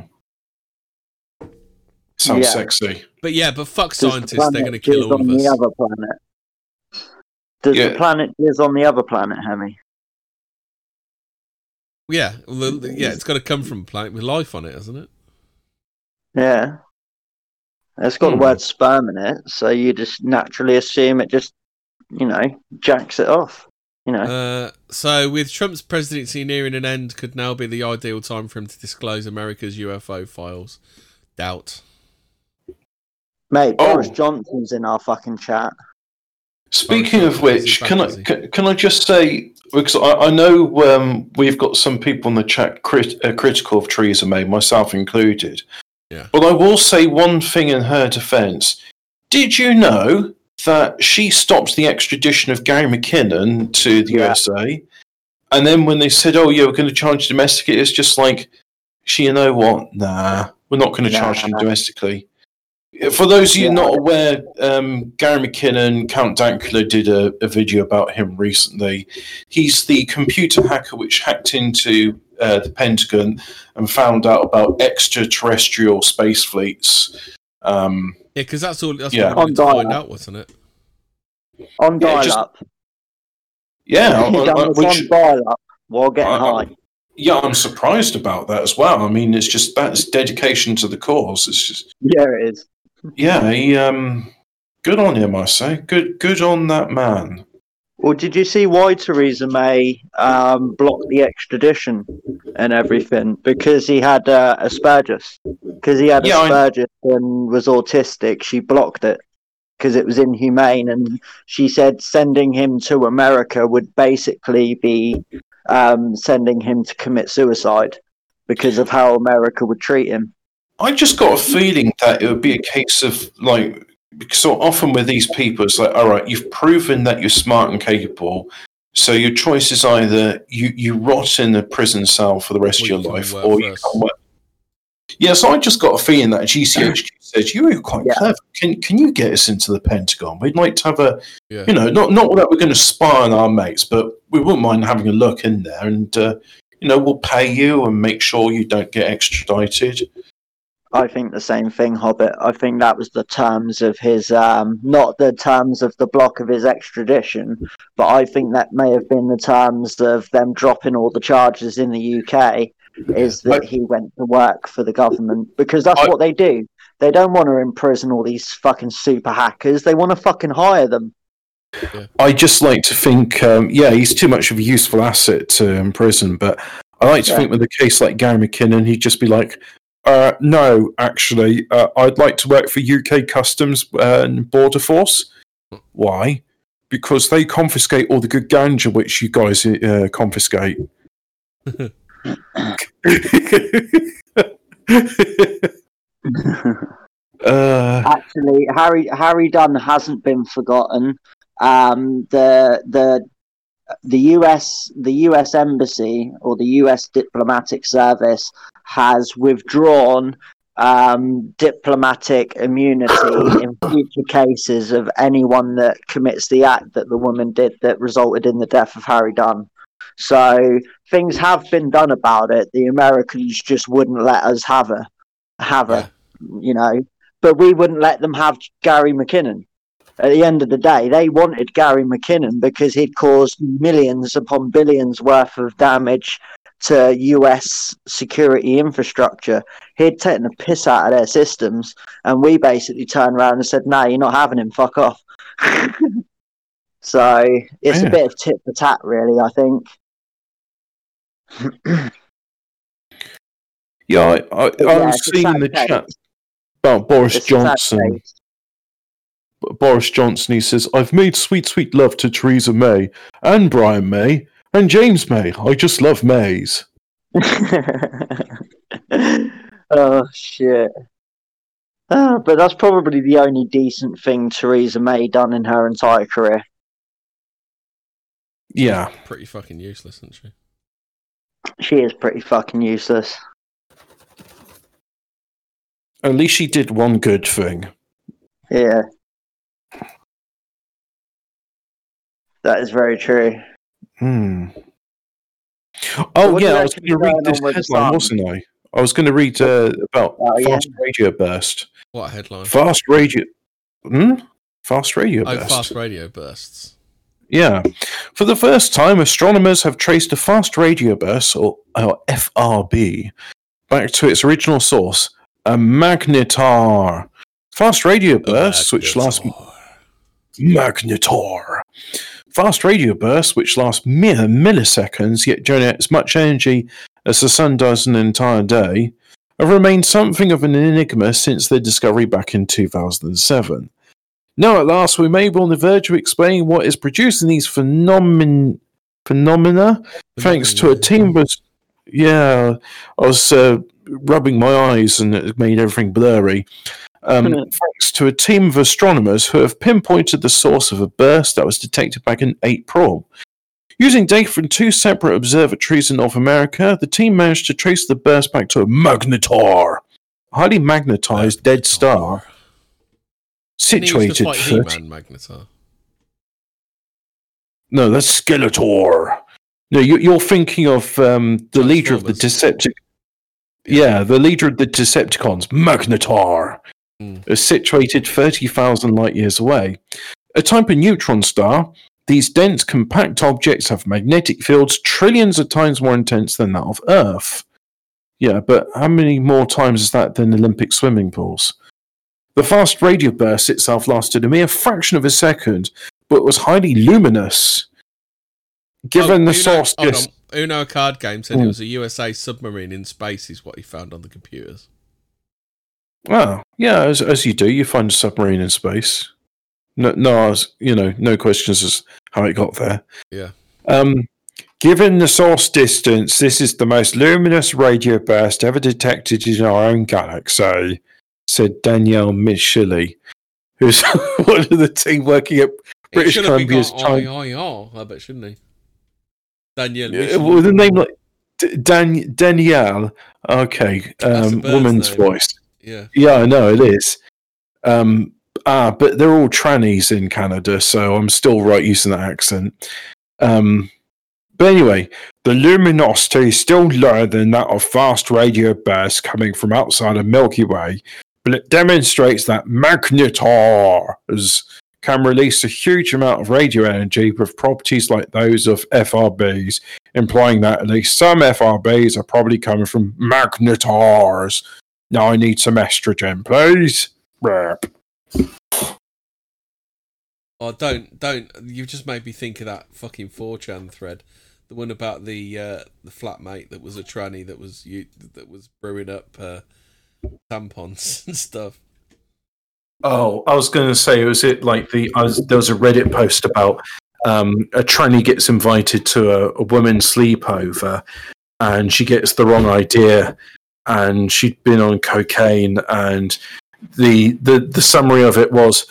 Sounds sexy. But yeah, but fuck scientists, they're going to kill all of us. The other planet. Does the planet is on the other planet, Hemi? Yeah, yeah, it's got to come from a planet with life on it, hasn't it? Yeah. It's got the word sperm in it, so you just naturally assume it just, you know, jacks it off. You know. So with Trump's presidency nearing an end, could now be the ideal time for him to disclose America's UFO files? Doubt. Mate, Boris Johnson's in our fucking chat. Speaking of which, can I just say, because I know we've got some people in the chat critical of Theresa May, myself included. Yeah. But I will say one thing in her defence. Did you know that she stopped the extradition of Gary McKinnon to the USA? And then when they said, oh, yeah, we're going to charge you domestically, it's just like, you know what? Nah, we're not going to charge him domestically. For those of you not aware, Gary McKinnon, Count Dankula, did a video about him recently. He's the computer hacker which hacked into the Pentagon and found out about extraterrestrial space fleets. Yeah, because that's all we wanted to find out, wasn't it? On dial-up. Yeah. On dial-up while getting high. Yeah, I'm surprised about that as well. I mean, it's just, that's dedication to the cause. It's just... Yeah, it is. Yeah, he, good on him, I say. Good on that man. Well, did you see why Theresa May blocked the extradition and everything? Because he had Asperger's. Because he had Asperger's and was autistic. She blocked it because it was inhumane. And she said sending him to America would basically be sending him to commit suicide because of how America would treat him. I just got a feeling that it would be a case of, like... So often with these people, it's like, all right, you've proven that you're smart and capable, so your choice is either you rot in a prison cell for the rest of your life, or you can't work. Yeah, so I just got a feeling that GCHQ says, you are quite clever. Can you get us into the Pentagon? We'd like to have a, you know, not that we're going to spy on our mates, but we wouldn't mind having a look in there, and, you know, we'll pay you and make sure you don't get extradited. I think the same thing, Hobbit. I think that was the terms of his, not the terms of the block of his extradition, but I think that may have been the terms of them dropping all the charges in the UK, is that he went to work for the government, because that's what they do. They don't want to imprison all these fucking super hackers. They want to fucking hire them. I just like to think, he's too much of a useful asset to imprison, but I like to think with a case like Gary McKinnon, he'd just be like, no, actually, I'd like to work for UK Customs and Border Force. Why? Because they confiscate all the good ganja which you guys confiscate. Actually, Harry Dunn hasn't been forgotten. The US embassy or the US diplomatic service has withdrawn diplomatic immunity in future cases of anyone that commits the act that the woman did that resulted in the death of Harry Dunn. So things have been done about it. The Americans just wouldn't let us have her, you know, but we wouldn't let them have Gary McKinnon. At the end of the day, they wanted Gary McKinnon because he'd caused millions upon billions worth of damage to US security infrastructure. He'd taken the piss out of their systems, and we basically turned around and said, no, you're not having him, fuck off. So it's a bit of tit for tat, really, I think. Yeah, I was seeing in the chat about Boris Johnson. Boris Johnson, he says, I've made sweet, sweet love to Theresa May and Brian May and James May. I just love Mays. Oh, shit. But that's probably the only decent thing Theresa May done in her entire career. Yeah. She's pretty fucking useless, isn't she? She is pretty fucking useless. At least she did one good thing. Yeah. That is very true. Hmm. Oh, yeah, I was going to read this headline, wasn't I? I was going to read about fast radio burst. What headline? Fast radio. Fast radio burst. Oh, fast radio bursts. Yeah. For the first time, astronomers have traced a fast radio burst, or FRB, back to its original source, a magnetar. Fast radio bursts, which last... Magnetar. Fast radio bursts, which last mere milliseconds, yet generate as much energy as the sun does an entire day, have remained something of an enigma since their discovery back in 2007. Now at last we may be on the verge of explaining what is producing these phenomena, thanks to a team of... Yeah, I was rubbing my eyes and it made everything blurry. Thanks to a team of astronomers who have pinpointed the source of a burst that was detected back in April. Using data from two separate observatories in North America, the team managed to trace the burst back to a magnetar, a highly magnetized dead star situated. Magnetar. No, that's Skeletor. No, you're thinking of the leader of the Decepticons. Yeah, the leader of the Decepticons, Magnetar, is situated 30,000 light years away. A type of neutron star. These dense, compact objects have magnetic fields trillions of times more intense than that of Earth. Yeah, but how many more times is that than Olympic swimming pools? The fast radio burst itself lasted a mere fraction of a second, but was highly luminous. Given the source... Uno Card Game said it was a USA submarine in space is what he found on the computers. Well, yeah, as you do, you find a submarine in space. No questions as how it got there. Yeah. Given the source distance, this is the most luminous radio burst ever detected in our own galaxy, said Danielle Micheli, who's one of the team working at British Columbia's China. I bet, shouldn't he? Danielle Micheli. Well, the name like Danielle. Okay, woman's voice. Yeah. Yeah, I know it is. But they're all trannies in Canada, so I'm still right using that accent. But anyway, the luminosity is still lower than that of fast radio bursts coming from outside of Milky Way, but it demonstrates that magnetars can release a huge amount of radio energy with properties like those of FRBs, implying that at least some FRBs are probably coming from magnetars. Now I need some estrogen, please. Rap. Oh, don't! You've just made me think of that fucking 4chan thread, the one about the flatmate that was a tranny that was brewing up tampons and stuff. Oh, I was going to say, there was a Reddit post about a tranny gets invited to a woman's sleepover, and she gets the wrong idea, and she'd been on cocaine and. The summary of it was,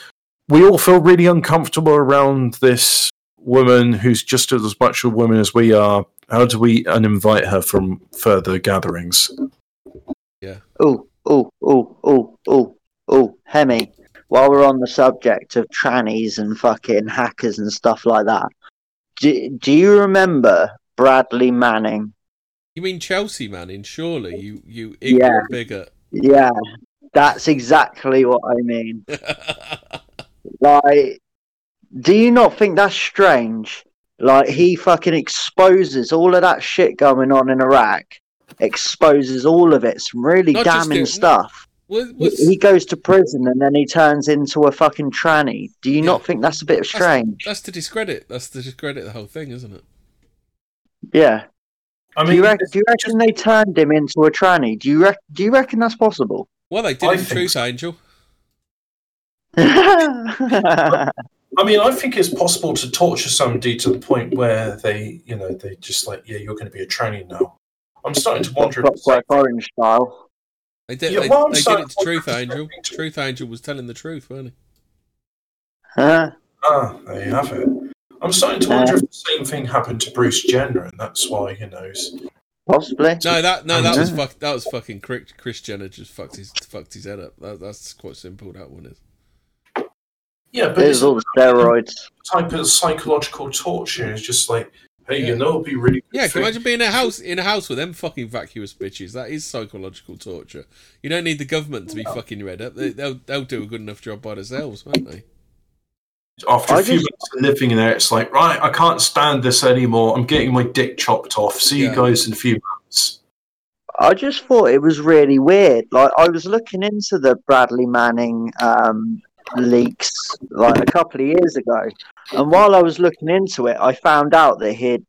we all feel really uncomfortable around this woman who's just as much a woman as we are. How do we uninvite her from further gatherings? Yeah. Hemi, while we're on the subject of trannies and fucking hackers and stuff like that, do you remember Bradley Manning? You mean Chelsea Manning, surely, you ignorant bigot. Yeah. That's exactly what I mean. Like, do you not think that's strange? Like, he fucking exposes all of that shit going on in Iraq. Exposes all of it. Some really damning stuff. He goes to prison and then he turns into a fucking tranny. Do you not think that's a bit strange? That's to discredit the whole thing, isn't it? Yeah. I mean, do you reckon they turned him into a tranny? Do you reckon that's possible? Well, they did in Truth Angel. I mean, I think it's possible to torture somebody to the point where they just like, yeah, you're going to be a tranny now. I'm starting to wonder. Clockwork Orange style. They did. Yeah, they did it to Truth Angel. Truth Angel was telling the truth, weren't he? Huh? Ah, there you have it. I'm starting to wonder if the same thing happened to Bruce Jenner, and that's why, Possibly. No, that was fucking Chris Jenner just fucked his head up. That's quite simple. That one is. Yeah, but it's all steroids. Type of psychological torture is just like, hey, it'll be really good. Yeah, can you imagine being in a house with them fucking vacuous bitches? That is psychological torture. You don't need the government to be fucking read up. They'll do a good enough job by themselves, won't they? After a few minutes of nipping in there, it's like, right, I can't stand this anymore. I'm getting my dick chopped off. See you guys in a few months. I just thought it was really weird. Like, I was looking into the Bradley Manning leaks like a couple of years ago, and while I was looking into it, I found out that he'd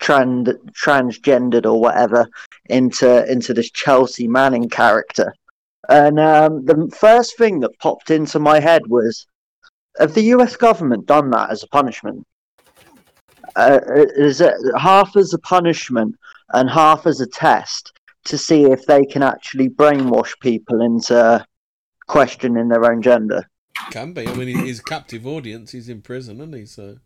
transgendered or whatever into this Chelsea Manning character. And the first thing that popped into my head was, have the US government done that as a punishment? Is it half as a punishment and half as a test to see if they can actually brainwash people into questioning their own gender? Can be. I mean, he's a captive audience. He's in prison, isn't he? So,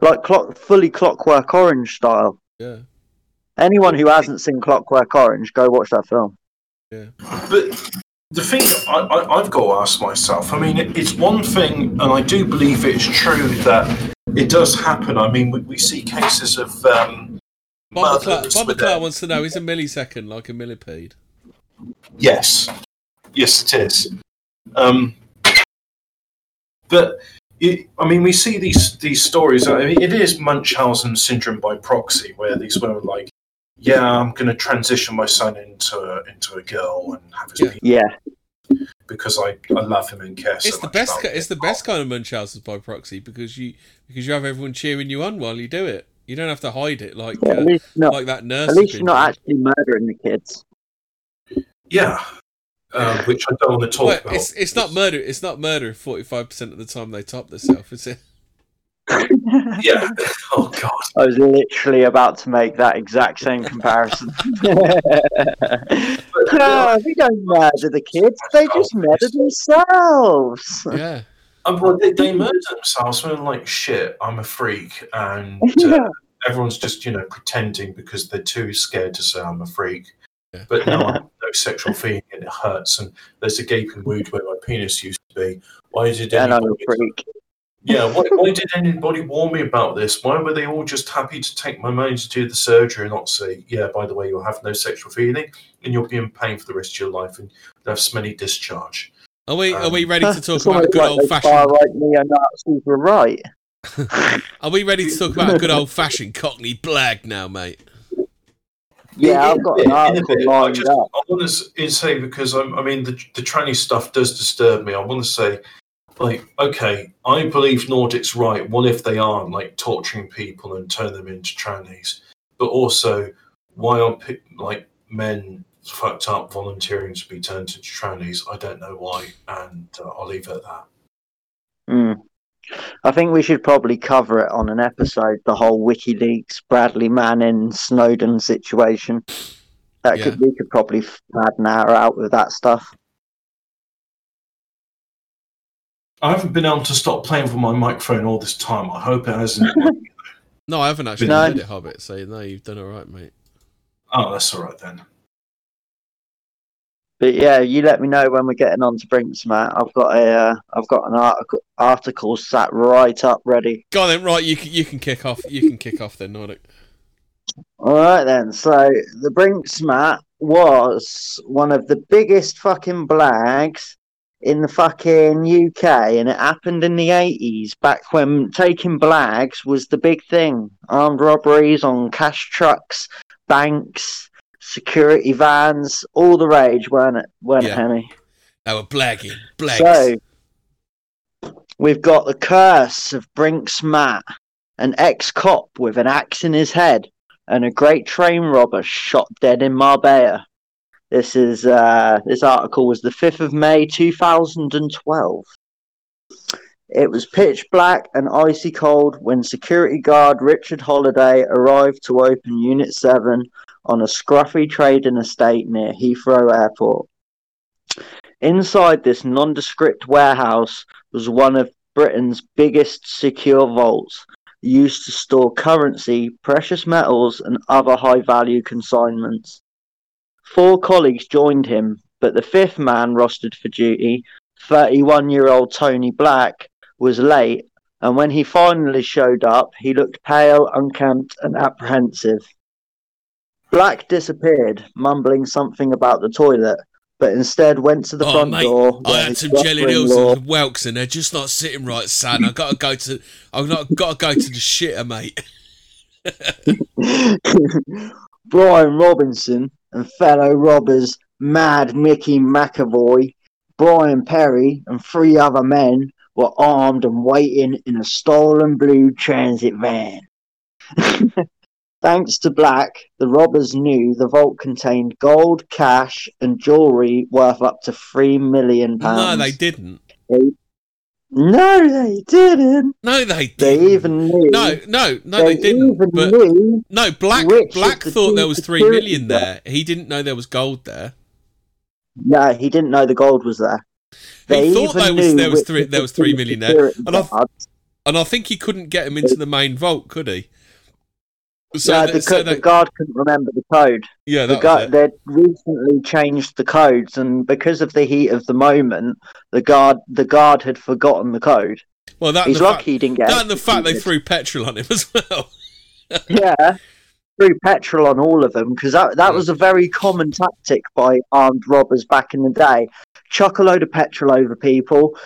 like fully Clockwork Orange style. Yeah. Anyone who hasn't seen Clockwork Orange, go watch that film. Yeah. But the thing I've got to ask myself, I mean, it's one thing, and I do believe it's true that it does happen. I mean, we see cases of Bob the Clark wants to know, is a millisecond like a millipede? Yes, it is. But I mean, we see these stories. I mean, it is Munchausen syndrome by proxy, where these women are like, yeah, I'm going to transition my son into a girl and have his penis because I love him and care so much. It's the best kind of Munchausen by proxy because you have everyone cheering you on while you do it. You don't have to hide it like that nurse. At least you're not actually murdering the kids. Yeah, which I don't want to talk about. It's not murder. It's not murder. If 45% of the time they top themselves, is it? Yeah. Oh God. I was literally about to make that exact same comparison. They don't murder the kids. They just murder themselves. Yeah. Well, they murder themselves. They're like, shit, I'm a freak, and everyone's just pretending because they're too scared to say I'm a freak. Yeah. But now I have no sexual feeling and it hurts, and there's a gaping wound where my penis used to be. Why did anybody warn me about this? Why were they all just happy to take my money to do the surgery and not say, yeah, by the way, you'll have no sexual feeling and you'll be in pain for the rest of your life and you'll have smelly discharge. Are we ready to talk about a good old-fashioned... Are we ready to talk about a good old-fashioned Cockney blag now, mate? Yeah, I've got an article lined up. I want to say, because the tranny stuff does disturb me. I want to say, like, okay, I believe Nordic's right. What if they are like torturing people and turn them into trannies? But also, why are like men fucked up volunteering to be turned into trannies? I don't know why, and I'll leave it at that. I think we should probably cover it on an episode, the whole WikiLeaks, Bradley Manning, Snowden situation. We could probably add an hour out with that stuff. I haven't been able to stop playing with my microphone all this time. I hope it hasn't. No, I haven't actually heard it, Hobbit, so no, you've done all right, mate. Oh, that's all right then. But yeah, you let me know when we're getting on to Brinks, Matt. I've got an article sat right up, ready. Go on then, right? You can kick off. You can kick off then, Nordic. All right then. So the Brinks, Matt, was one of the biggest fucking blags in the fucking UK, and it happened in the 80s, back when taking blags was the big thing. Armed robberies on cash trucks, banks, security vans, all the rage, weren't it, Henny? They were blags. So, we've got the curse of Brinks Matt, an ex-cop with an axe in his head, and a great train robber shot dead in Marbella. This is this article was the 5th of May 2012. It was pitch black and icy cold when security guard Richard Holiday arrived to open Unit 7 on a scruffy trading estate near Heathrow Airport. Inside this nondescript warehouse was one of Britain's biggest secure vaults, used to store currency, precious metals, and other high-value consignments. 4 colleagues joined him, but the 5th man rostered for duty, 31-year-old Tony Black, was late, and when he finally showed up, he looked pale, unkempt, and apprehensive. Black disappeared, mumbling something about the toilet, but instead went to the front door. I had some jelly deals and whelks and they're just not sitting right, son. I've got to go to the shitter, mate. Brian Robinson and fellow robbers Mad Mickey McAvoy, Brian Perry and 3 other men were armed and waiting in a stolen blue transit van. Thanks to Black, the robbers knew the vault contained gold, cash, and jewellery worth up to £3 million. No, they didn't. They didn't. No, Black thought there was £3 million there. He didn't know there was gold there. No, he didn't know the gold was there. He thought there was £3 million there. And I think he couldn't get him into the main vault, could he? So yeah, the guard couldn't remember the code. Yeah, they'd recently changed the codes, and because of the heat of the moment, the guard had forgotten the code. Well, he's lucky he didn't get it. That and the fact they threw petrol on him as well. Yeah, threw petrol on all of them, because that was a very common tactic by armed robbers back in the day. Chuck a load of petrol over people,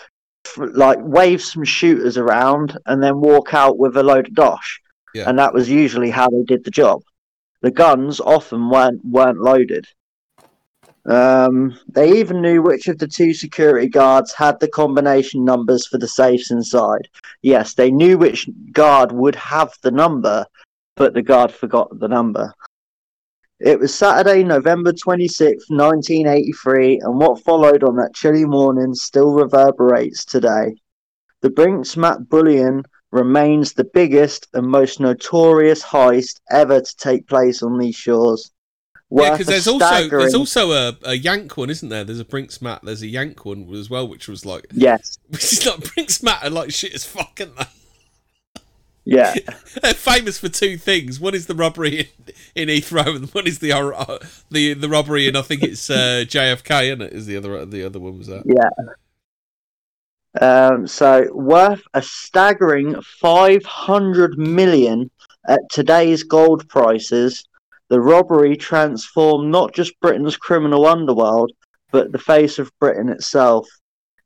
like wave some shooters around, and then walk out with a load of dosh. Yeah. And that was usually how they did the job. The guns often weren't loaded. They even knew which of the 2 security guards had the combination numbers for the safes inside. Yes, they knew which guard would have the number, but the guard forgot the number. It was Saturday, November 26th, 1983, and what followed on that chilly morning still reverberates today. The Brinks Mat Bullion remains the biggest and most notorious heist ever to take place on these shores. Yeah, because there's also a Yank one, isn't there? There's a Brinks Mat, there's a Yank one as well, which was like... Yes. Which is like Brinks Mat are like shit as fuck, aren't they? Yeah. They're famous for 2 things. One is the robbery in Heathrow, and one is the robbery in, I think it's JFK, isn't it? Is the other one was that? Yeah. So worth a staggering $500 million at today's gold prices, the robbery transformed not just Britain's criminal underworld, but the face of Britain itself,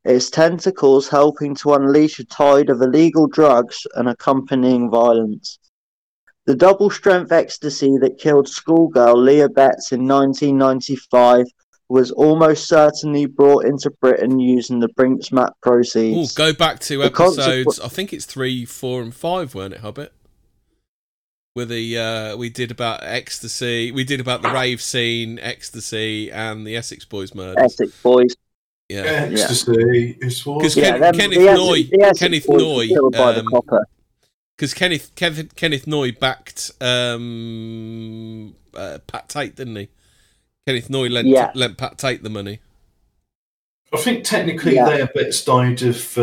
its tentacles helping to unleash a tide of illegal drugs and accompanying violence. The double-strength ecstasy that killed schoolgirl Leah Betts in 1995 was almost certainly brought into Britain using the Brinks Mat proceeds. Ooh, go back to episodes, I think it's 3, 4, and 5, weren't it, Hobbit? Where we did about ecstasy, we did about the rave scene, ecstasy, and the Essex Boys murders. Essex Boys. Yeah. Ecstasy is what? Because Kenneth Noy killed by the copper. Because Kenneth Noy backed Pat Tate, didn't he? Kenneth Noy lent Pat Tate the money. I think technically their bets died of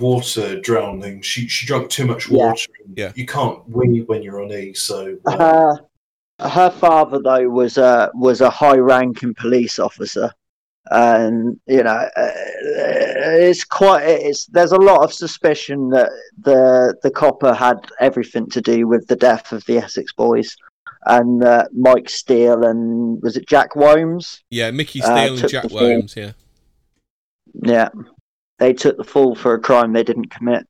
water drowning. She drank too much water. Yeah. You can't wee when you're on E. So her father though was a high-ranking police officer, and you know there's a lot of suspicion that the copper had everything to do with the death of the Essex Boys. And Mike Steele and was it Jack Womes? Yeah, Mickey Steele and Jack Womes. Yeah, yeah, they took the fall for a crime they didn't commit.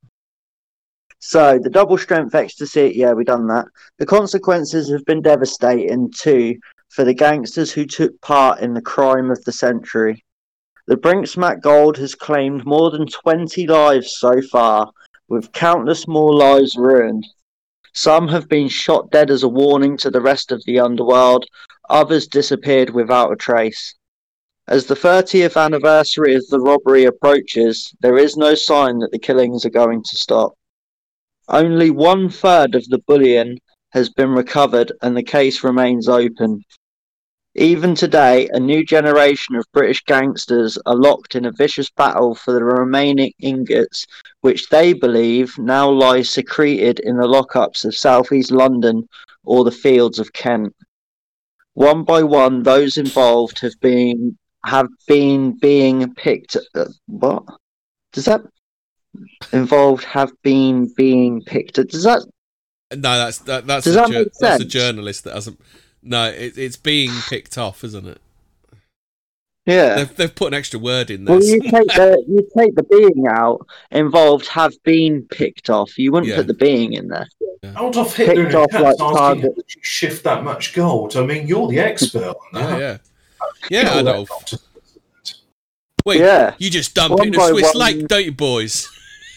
So the double strength ecstasy, yeah, we done that. The consequences have been devastating too for the gangsters who took part in the crime of the century. The Brinks Mat Gold has claimed more than 20 lives so far, with countless more lives ruined. Some have been shot dead as a warning to the rest of the underworld, others disappeared without a trace. As the 30th anniversary of the robbery approaches, there is no sign that the killings are going to stop. Only 1/3 of the bullion has been recovered and the case remains open. Even today, a new generation of British gangsters are locked in a vicious battle for the remaining ingots, which they believe now lie secreted in the lockups of southeast London or the fields of Kent. One by one, those involved have been being picked. Does that? No, that's a journalist that hasn't. No, it's being picked off, isn't it? Yeah, they've put an extra word in there. Well, you take the being out. Involved have been picked off. You wouldn't put the being in there. Yeah. Hold off Hitler and off, like, asking that you shift that much gold. I mean, you're the expert on that. Yeah, Adolf. Wait, you just dump it in a Swiss lake, don't you, boys?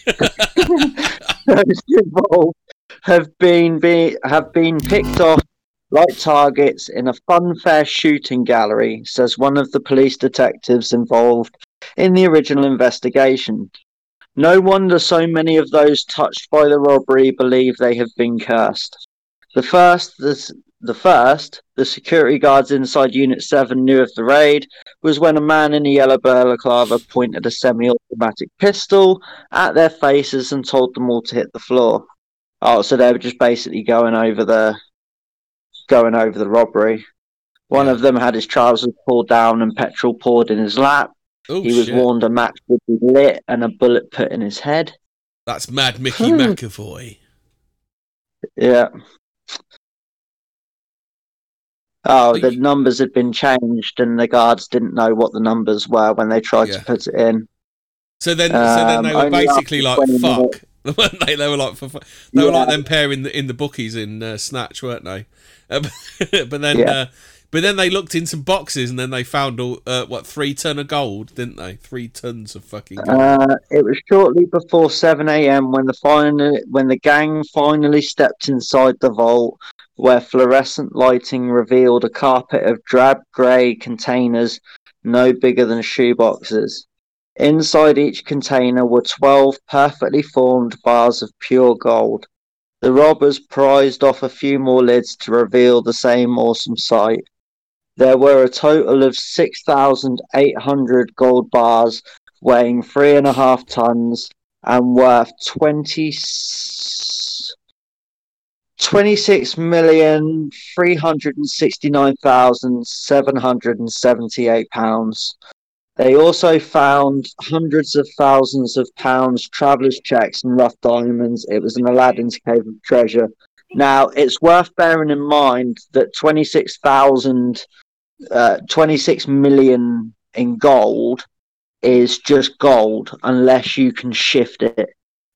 Those involved have been picked off like targets in a funfair shooting gallery, says one of the police detectives involved in the original investigation. No wonder so many of those touched by the robbery believe they have been cursed. The security guards inside Unit 7 knew of the raid was when a man in a yellow balaclava pointed a semi-automatic pistol at their faces and told them all to hit the floor. Oh, so they were just basically going over the robbery. One of them had his trousers pulled down and petrol poured in his lap. Ooh, he was warned a match would be lit and a bullet put in his head. That's Mad Mickey McAvoy. Yeah. Oh, the numbers had been changed and the guards didn't know what the numbers were when they tried to put it in. So then they were basically like, fuck. They were like, them pair in the bookies in Snatch, weren't they? But then they looked in some boxes and then they found 3 tons of gold, didn't they? 3 tons of fucking gold. It was shortly before 7 a.m. when the gang finally stepped inside the vault, where fluorescent lighting revealed a carpet of drab grey containers no bigger than shoeboxes. Inside each container were 12 perfectly formed bars of pure gold. The robbers prized off a few more lids to reveal the same awesome sight. There were a total of 6,800 gold bars weighing 3.5 tons and worth 26,369,778 pounds. They also found hundreds of thousands of pounds, traveller's checks and rough diamonds. It was an Aladdin's cave of treasure. Now, it's worth bearing in mind that 26 million in gold is just gold unless you can shift it.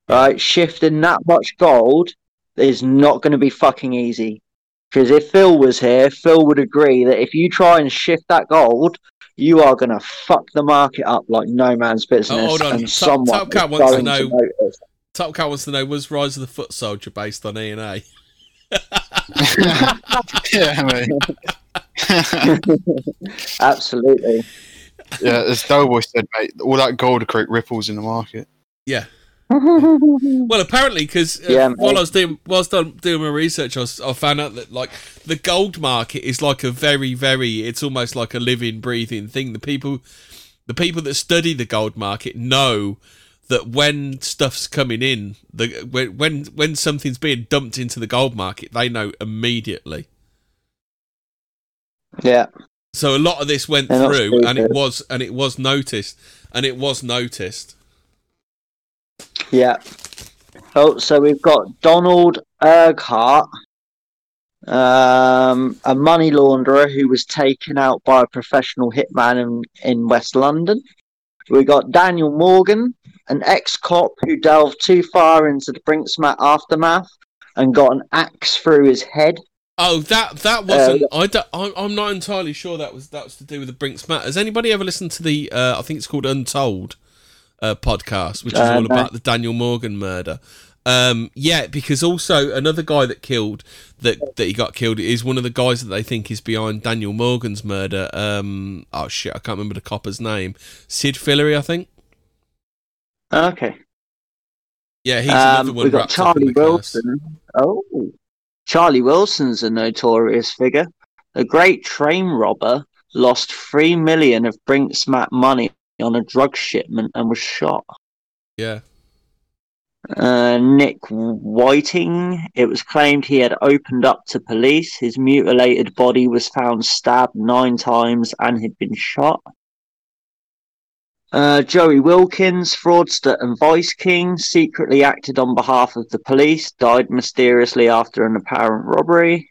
Right? Shifting that much gold is not going to be fucking easy. Because if Phil was here, Phil would agree that if you try and shift that gold, you are going to fuck the market up like no man's business. Oh, hold on. Topcat wants to know, was Rise of the Foot Soldier based on E&A? Yeah, mate. Absolutely. Yeah, as Doughboy said, mate, all that gold creek ripples in the market. Yeah. Well, apparently, because whilst I was doing my research, I found out that like the gold market is like a very, very, it's almost like a living, breathing thing. The people that study the gold market know that when stuff's coming in, when something's being dumped into the gold market, they know immediately. Yeah. So a lot of this went through, and it was noticed. Yeah. Oh, so we've got Donald Urquhart, a money launderer who was taken out by a professional hitman in West London. We've got Daniel Morgan, an ex-cop who delved too far into the Brinksmat aftermath and got an axe through his head. Oh, that wasn't... I'm not entirely sure that was to do with the Brinksmat. Has anybody ever listened to the... I think it's called Untold? Podcast, which is all about the Daniel Morgan murder, Yeah, because also another guy that killed, that he got killed, is one of the guys that they think is behind Daniel Morgan's murder. Oh shit, I can't remember the copper's name. Sid Fillery, I think. Okay. Yeah, he's another one. We've got Charlie Wilson. Oh, Charlie Wilson's a notorious figure. A great train robber lost $3 million of Brinks' Map money on a drug shipment and was shot. Yeah. Nick Whiting. It was claimed he had opened up to police. His mutilated body was found stabbed 9 times and had been shot. Joey Wilkins, fraudster and vice king, secretly acted on behalf of the police, died mysteriously after an apparent robbery.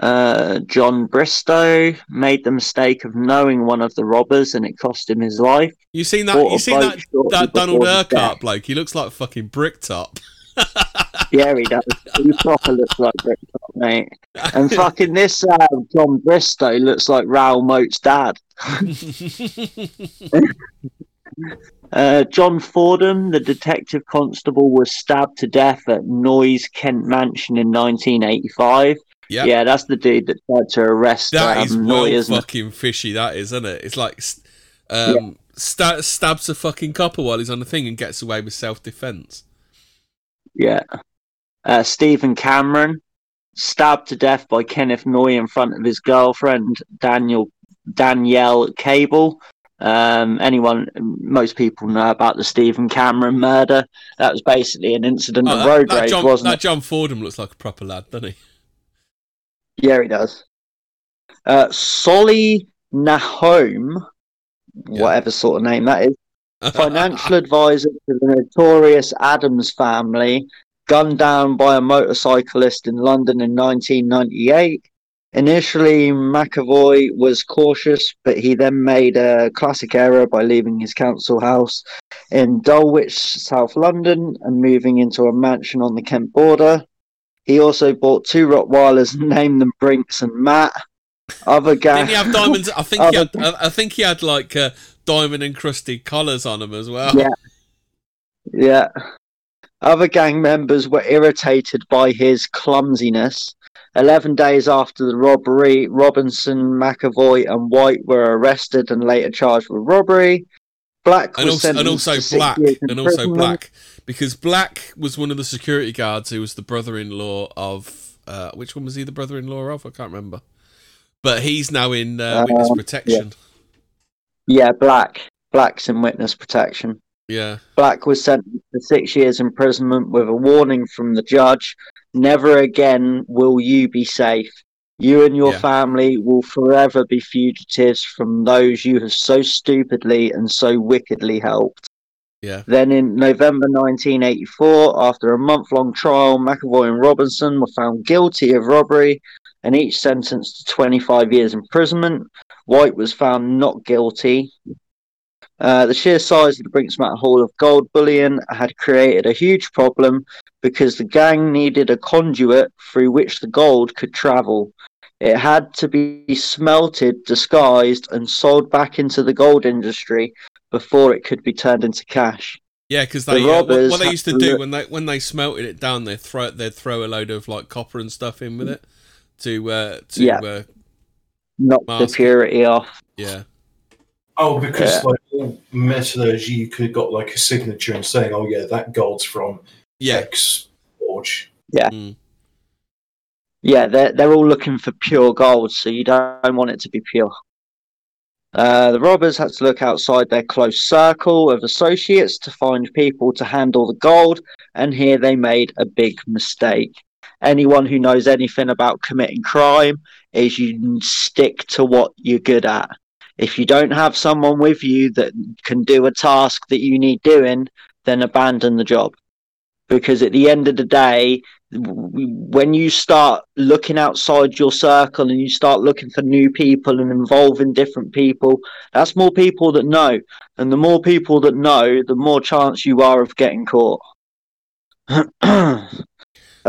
John Bristow made the mistake of knowing one of the robbers and it cost him his life. You seen that Donald Urquhart bloke? He looks like fucking Bricktop. Yeah, he does. He proper looks like Bricktop, mate. And fucking this John Bristow looks like Raoul Moat's dad. John Fordham, the detective constable, was stabbed to death at Noyes, Kent Mansion in 1985. Yep. Yeah, that's the dude that tried to arrest that is well fucking fishy, that is, isn't it? It's like stabs a fucking copper while he's on the thing and gets away with self-defense. Yeah. Stephen Cameron, stabbed to death by Kenneth Noy in front of his girlfriend, Danielle Cable. Most people know about the Stephen Cameron murder. That was basically an incident of road rage, wasn't it? That John Fordham looks like a proper lad, doesn't he? Yeah, he does. Solly Nahome, whatever sort of name that is, financial advisor to the notorious Adams family, gunned down by a motorcyclist in London in 1998. Initially, McAvoy was cautious, but he then made a classic error by leaving his council house in Dulwich, South London, and moving into a mansion on the Kent border. He also bought 2 Rottweilers and named them Brinks and Matt. Other guys. Didn't he have diamonds? I think he had like diamond encrusted collars on him as well. Yeah. Yeah. Other gang members were irritated by his clumsiness. 11 days after the robbery, Robinson, McAvoy, and White were arrested and later charged with robbery. Black was sentenced to six years in prison. Because Black was one of the security guards who was the brother-in-law of... which one was he the brother-in-law of? I can't remember. But he's now in witness protection. Yeah, Black's in witness protection. Yeah. Black was sentenced to 6 years imprisonment with a warning from the judge. Never again will you be safe. You and your family will forever be fugitives from those you have so stupidly and so wickedly helped. Yeah. Then in November 1984, after a month-long trial, McAvoy and Robinson were found guilty of robbery and each sentenced to 25 years imprisonment. White was found not guilty. The sheer size of the Brinksmat Hall of Gold bullion had created a huge problem because the gang needed a conduit through which the gold could travel. It had to be smelted, disguised, and sold back into the gold industry before it could be turned into cash. Yeah, because what they used to do when they smelted it down, they'd throw a load of like copper and stuff in with it to knock the purity off. Yeah. Oh, because like metallurgy, you could have got like a signature and saying, "Oh yeah, that gold's from X forge." Yeah. Mm. Yeah, they're all looking for pure gold, so you don't want it to be pure. The robbers had to look outside their close circle of associates to find people to handle the gold, and here they made a big mistake. Anyone who knows anything about committing crime is you stick to what you're good at. If you don't have someone with you that can do a task that you need doing, then abandon the job. Because at the end of the day, when you start looking outside your circle and you start looking for new people and involving different people, that's more people that know. And the more people that know, the more chance you are of getting caught.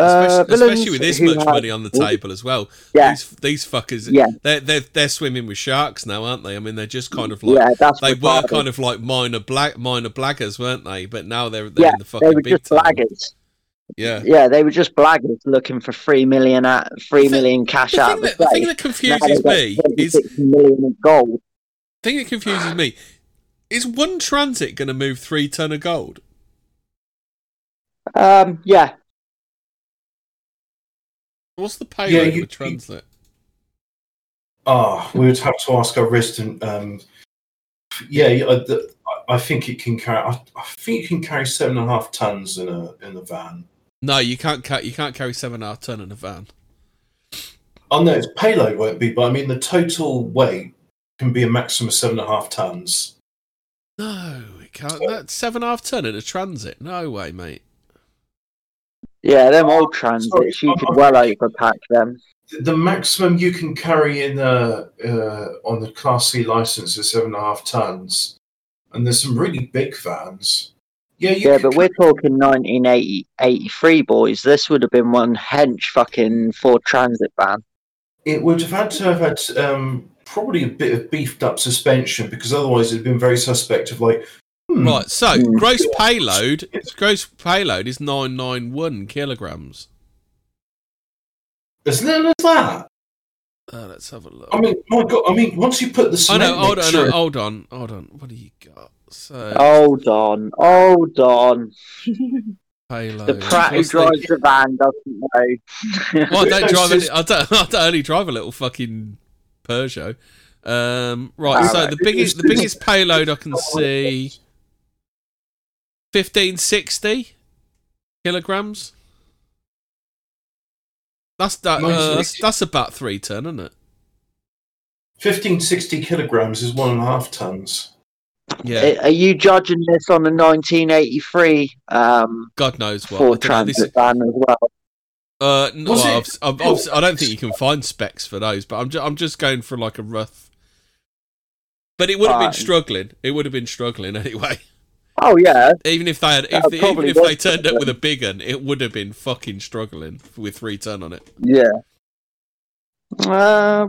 Especially with this much money on the table as well. Yeah. These fuckers, they're swimming with sharks now, aren't they? I mean, they're just kind of like they were kind of like minor blaggers, weren't they? But now they're in the fucking big time. Blaggers. Yeah, yeah, they were just blaggers looking for three million cash out of the place. The thing that confuses me is one transit going to move 3 ton of gold? Yeah. What's the payload of a transit? We would have to ask our resident. I think it can carry 7.5 tons in a van. No, you can't carry 7.5 ton in a van. Oh no, its payload won't be, but I mean the total weight can be a maximum of 7.5 tons. No, it can't. That's 7.5 ton in a transit. No way, mate. Yeah, them old transits. You could well overpack them. The maximum you can carry in on the Class C license is 7.5 tons, and there's some really big vans. But we're talking 1983, boys. This would have been one hench fucking Ford Transit van. It would have had to have had probably a bit of beefed up suspension, because otherwise it'd been very suspect of like. Right, so gross payload is 991 kilograms. As little as that. Let's have a look. I mean, my God. I mean, once you put the cement hold on. What do you got? So hold on. Payload. The prat who drives the van doesn't know. Well, I don't only drive a little fucking Peugeot. Right, so the biggest payload I can see, 1560 kilograms. That's about 3 ton, isn't it? 1560 kilograms is 1.5 tons. Yeah. Are you judging this on the 1983? God knows what. Ford Transit van as well. I don't think you can find specs for those, but I'm just going for like a rough. But it would have been struggling. It would have been struggling anyway. Oh yeah. Even if they had, if they turned up with a big un, it would have been fucking struggling with 3 ton on it. Yeah.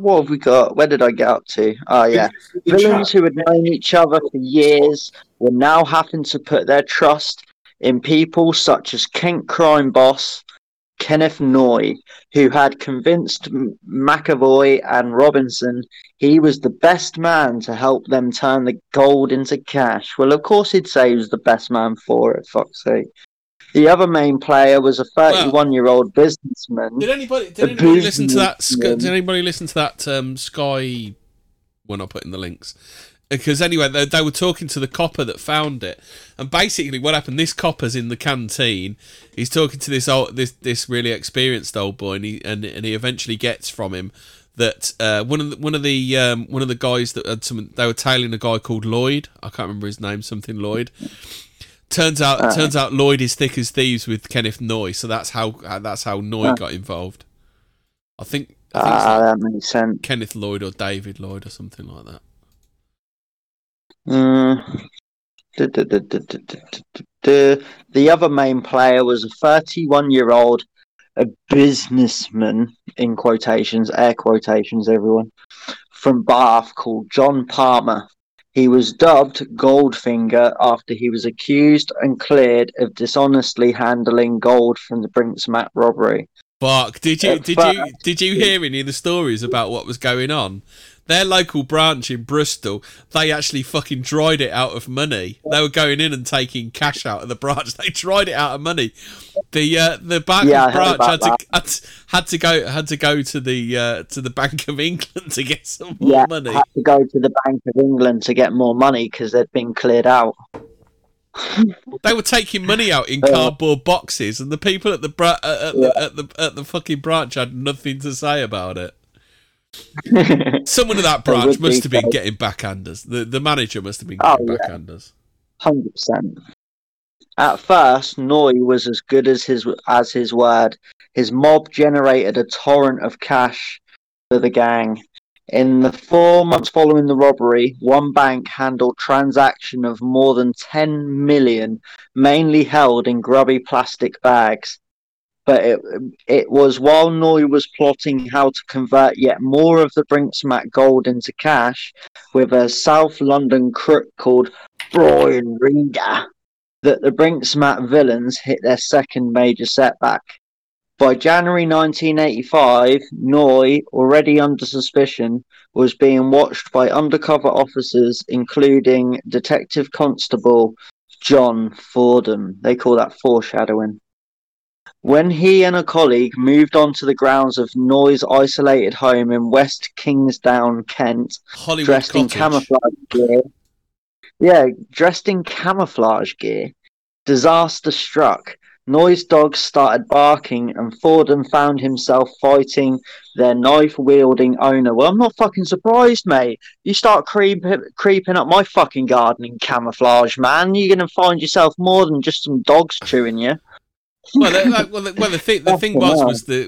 What have we got? Where did I get up to? Oh yeah, villains who had known each other for years were now having to put their trust in people such as kink crime boss Kenneth Noy, who had convinced McAvoy and Robinson he was the best man to help them turn the gold into cash. Well, of course he'd say he was the best man for it, fuck's sake. The other main player was a 31-year-old businessman. Did anybody listen to that? Did anybody listen to that Sky? Well, I'll put in the links. Because anyway, they were talking to the copper that found it, and basically what happened, this copper's in the canteen, he's talking to this really experienced old boy, and he eventually gets from him that one of the guys that had they were tailing a guy called Lloyd, I can't remember his name, something Lloyd. Turns out Lloyd is thick as thieves with Kenneth Noy, so that's how Noy got involved. I think that makes sense. Kenneth Lloyd or David Lloyd or something like that. The other main player was a 31-year-old businessman, in quotations, air quotations, everyone, from Bath called John Palmer. He was dubbed Goldfinger after he was accused and cleared of dishonestly handling gold from the Brinksmat robbery. Fuck! Did you hear any of the stories about what was going on? Their local branch in Bristol, they actually fucking dried it out of money. They were going in and taking cash out of the branch. They dried it out of money. The Barclays branch had to go to the Bank of England to get some more money. Had to go to the Bank of England to get more money because they'd been cleared out. They were taking money out in cardboard boxes, and the people at the fucking branch had nothing to say about it. Someone in that branch must have been getting backhanders. The manager must have been getting backhanders. 100%. At first, Noy was as good as his word. His mob generated a torrent of cash for the gang. In the 4 months following the robbery, one bank handled transaction of more than 10 million, mainly held in grubby plastic bags. But it was while Noy was plotting how to convert yet more of the Brinksmat gold into cash with a South London crook called Brian Reader that the Brinksmat villains hit their second major setback. By January 1985, Noy, already under suspicion, was being watched by undercover officers, including Detective Constable John Fordham. They call that foreshadowing. When he and a colleague moved onto the grounds of Noy's isolated home in West Kingsdown, Kent, dressed in camouflage gear, disaster struck. Noy's dogs started barking, and Fordham found himself fighting their knife-wielding owner. Well, I'm not fucking surprised, mate. You start creeping up my fucking garden in camouflage, man. You're going to find yourself more than just some dogs chewing you. The thing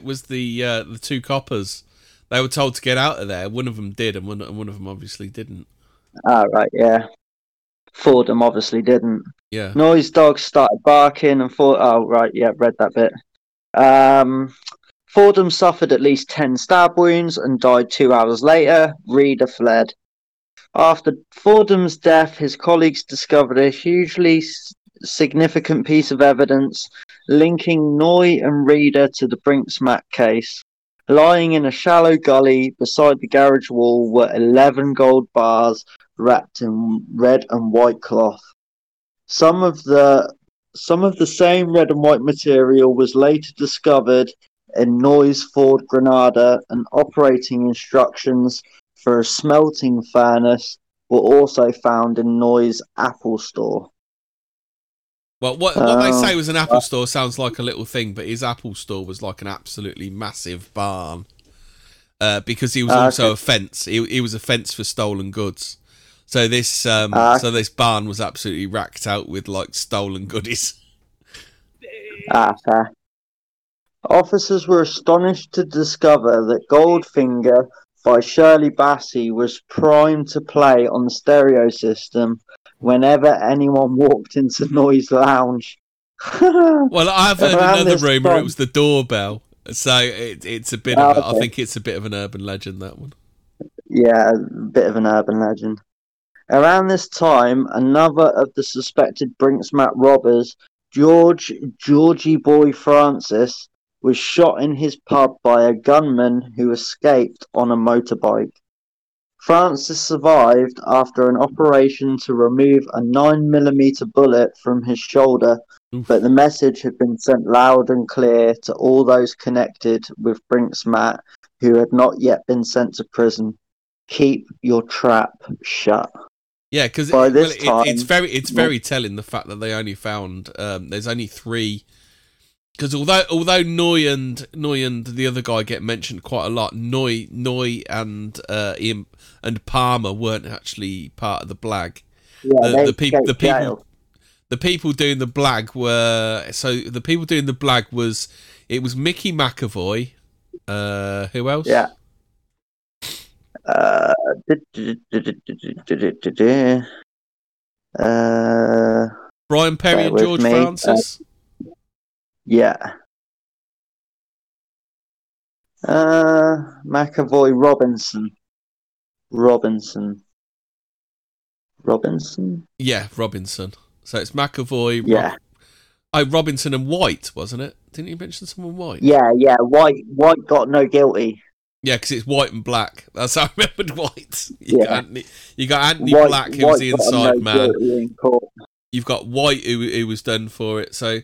was the two coppers. They were told to get out of there. One of them did, and one of them obviously didn't. Ah, right, yeah. Fordham obviously didn't. Yeah. Noise dogs started barking and read that bit. Fordham suffered at least 10 stab wounds and died 2 hours later. Reader fled. After Fordham's death, his colleagues discovered a hugely significant piece of evidence linking Noy and Reader to the Brinksmat case. Lying in a shallow gully beside the garage wall were 11 gold bars wrapped in red and white cloth. Some of the same red and white material was later discovered in Noy's Ford Granada, and operating instructions for a smelting furnace were also found in Noy's Apple store. Well, what they say was an Apple store sounds like a little thing, but his Apple store was like an absolutely massive barn, because he was also a fence. He was a fence for stolen goods. So this this barn was absolutely racked out with like stolen goodies. Fair. Officers were astonished to discover that Goldfinger by Shirley Bassey was primed to play on the stereo system whenever anyone walked into Noy's lounge. Well, I've heard another rumour it was the doorbell. So it's a bit I think it's a bit of an urban legend, that one. Yeah, a bit of an urban legend. Around this time, another of the suspected Brinksmat robbers, Georgie Boy Francis, was shot in his pub by a gunman who escaped on a motorbike. Francis survived after an operation to remove a 9mm bullet from his shoulder, but the message had been sent loud and clear to all those connected with Brinksmat who had not yet been sent to prison. Keep your trap shut. Yeah, because it's very telling the fact that they only found there's only three. Because although Noy and the other guy get mentioned quite a lot, Noy and Palmer weren't actually part of the Blag. Yeah, the people doing the Blag was Mickey McAvoy. Who else? Yeah. Brian Perry and George Francis. McAvoy Robinson. Yeah, Robinson. So it's McAvoy. Yeah. Robinson and White, wasn't it? Didn't you mention someone White? Yeah. White got no guilty. Yeah, because it's White and Black. That's how I remembered White. You got Anthony Black, who was the inside man. You've got White, who was done for it. So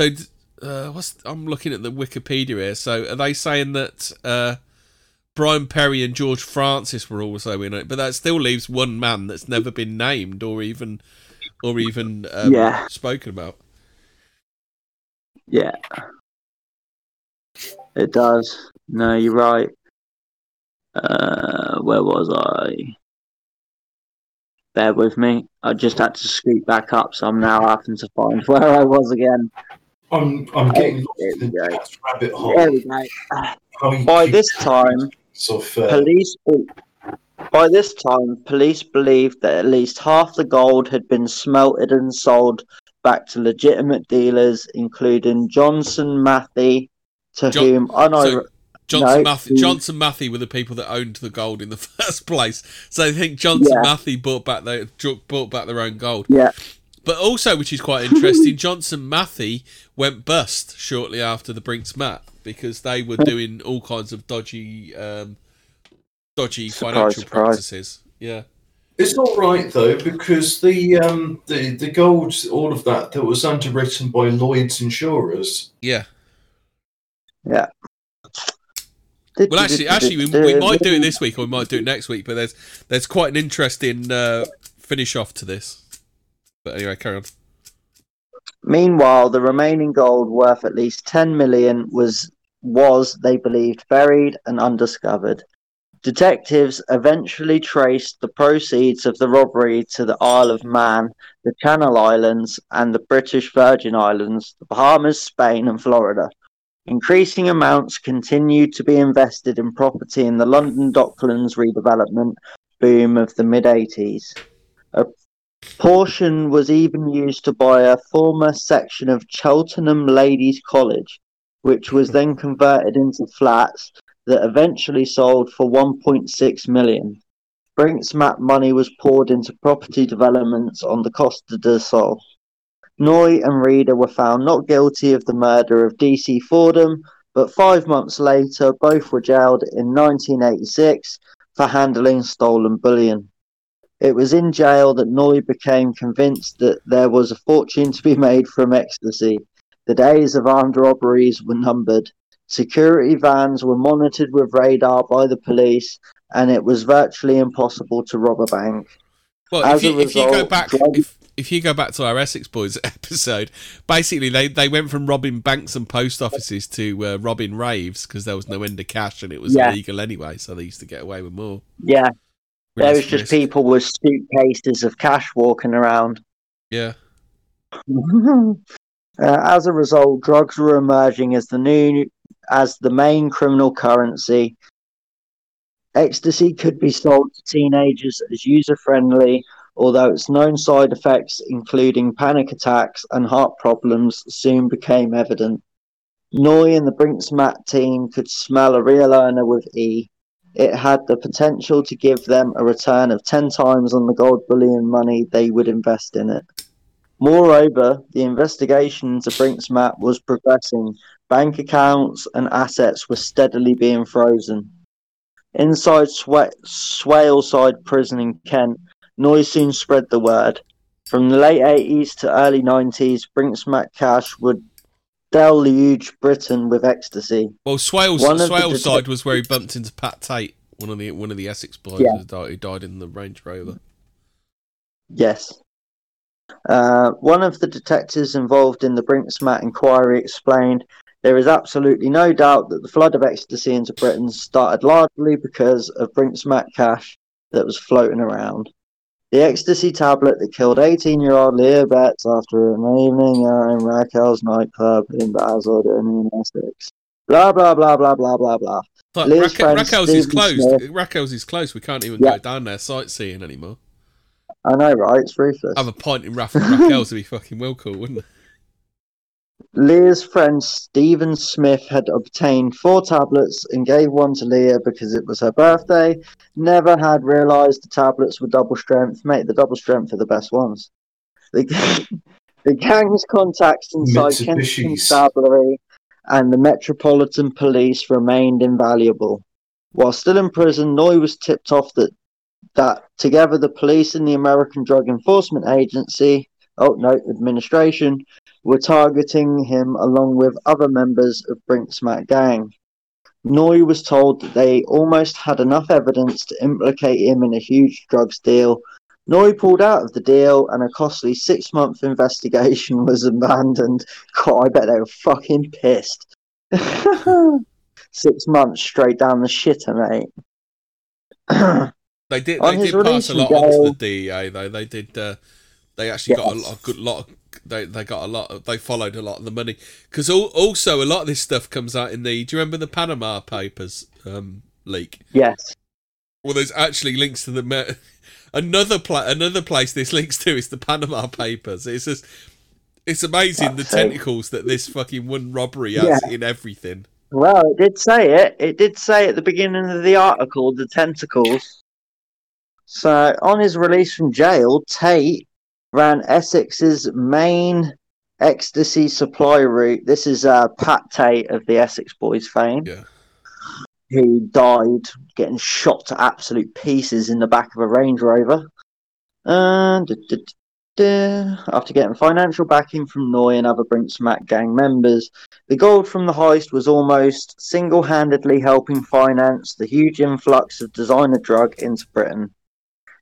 I'm looking at the Wikipedia here. So are they saying that Brian Perry and George Francis were also in it? But that still leaves one man that's never been named or even spoken about. Yeah, it does. No, you're right. Where was I? Bear with me. I just had to scoot back up, so I'm now having to find where I was again. I'm getting lost in the rabbit hole. There we go. By this time, police believed that at least half the gold had been smelted and sold back to legitimate dealers, including Johnson Matthey, Johnson Matthey were the people that owned the gold in the first place. So I think Johnson Matthey bought back their own gold. Yeah. But also, which is quite interesting, Johnson Matthey went bust shortly after the Brinks Mat because they were doing all kinds of dodgy financial practices. Yeah. It's not right though, because the gold, all of that was underwritten by Lloyd's insurers. Yeah. Yeah. Well, actually, we might do it this week, or we might do it next week. But there's quite an interesting finish off to this. But anyway, carry on. Meanwhile, the remaining gold, worth at least $10 million, was they believed buried and undiscovered. Detectives eventually traced the proceeds of the robbery to the Isle of Man, the Channel Islands, and the British Virgin Islands, the Bahamas, Spain, and Florida. Increasing amounts continued to be invested in property in the London Docklands redevelopment boom of the mid-80s. A portion was even used to buy a former section of Cheltenham Ladies' College, which was then converted into flats that eventually sold for $1.6 million. Brinks Mat money was poured into property developments on the Costa del Sol. Noy and Reader were found not guilty of the murder of D.C. Fordham, but 5 months later, both were jailed in 1986 for handling stolen bullion. It was in jail that Noy became convinced that there was a fortune to be made from ecstasy. The days of armed robberies were numbered. Security vans were monitored with radar by the police, and it was virtually impossible to rob a bank. Well, if you go back to our Essex Boys episode, basically they went from robbing banks and post offices to robbing raves because there was no end of cash and it was illegal anyway, so they used to get away with more. Yeah, there was just people with suitcases of cash walking around. Yeah. As a result, drugs were emerging as the main criminal currency. Ecstasy could be sold to teenagers as user-friendly, although its known side effects, including panic attacks and heart problems, soon became evident. Noy and the Brinks Mat team could smell a real earner with E. It had the potential to give them a return of 10 times on the gold bullion money they would invest in it. Moreover, the investigation into Brinks Mat was progressing. Bank accounts and assets were steadily being frozen. Inside Swaleside Prison in Kent, Noy soon spread the word. From the late 80s to early 90s, Brinks Mat cash would deluge Britain with ecstasy. Well, Swaleside was where he bumped into Pat Tate, one of the Essex boys who died in the Range Rover. Yes. One of the detectives involved in the Brinks Mat inquiry explained, "There is absolutely no doubt that the flood of ecstasy into Britain started largely because of Brinks Mat cash that was floating around. The ecstasy tablet that killed 18-year-old Leo Betts after an evening in Raquel's nightclub in Basildon in Essex. Blah, blah, blah, blah, blah, blah, blah." Raquel's is closed. Raquel's is closed. We can't even go down there sightseeing anymore. I know, right? It's ruthless. Have a pint in Raquel's would be fucking well cool, wouldn't it? Leah's friend Stephen Smith had obtained 4 tablets and gave one to Leah because it was her birthday. Never had realised the tablets were double strength. Mate, the double strength are the best ones. The gang's contacts inside Kensington Constabulary and the Metropolitan Police remained invaluable. While still in prison, Noy was tipped off that together the police and the American Drug Enforcement Agency, administration, were targeting him along with other members of Brinks Mat gang. Noy was told that they almost had enough evidence to implicate him in a huge drugs deal. Noy pulled out of the deal and a costly 6-month investigation was abandoned. God, I bet they were fucking pissed. 6 months straight down the shitter, mate. They did pass a lot onto the DEA though. They did. They actually got They followed a lot of the money because also a lot of this stuff comes out in the. Do you remember the Panama Papers leak? Yes. Well, there's actually links to the another place this links to is the Panama Papers. It's just it's amazing the tentacles that this fucking one robbery has in everything. Well, it did say it. It did say at the beginning of the article the tentacles. So, on his release from jail, Tate ran Essex's main ecstasy supply route. This is Pat Tate of the Essex Boys fame, who died getting shot to absolute pieces in the back of a Range Rover. After getting financial backing from Noy and other Brinks Mac gang members, the gold from the heist was almost single-handedly helping finance the huge influx of designer drug into Britain.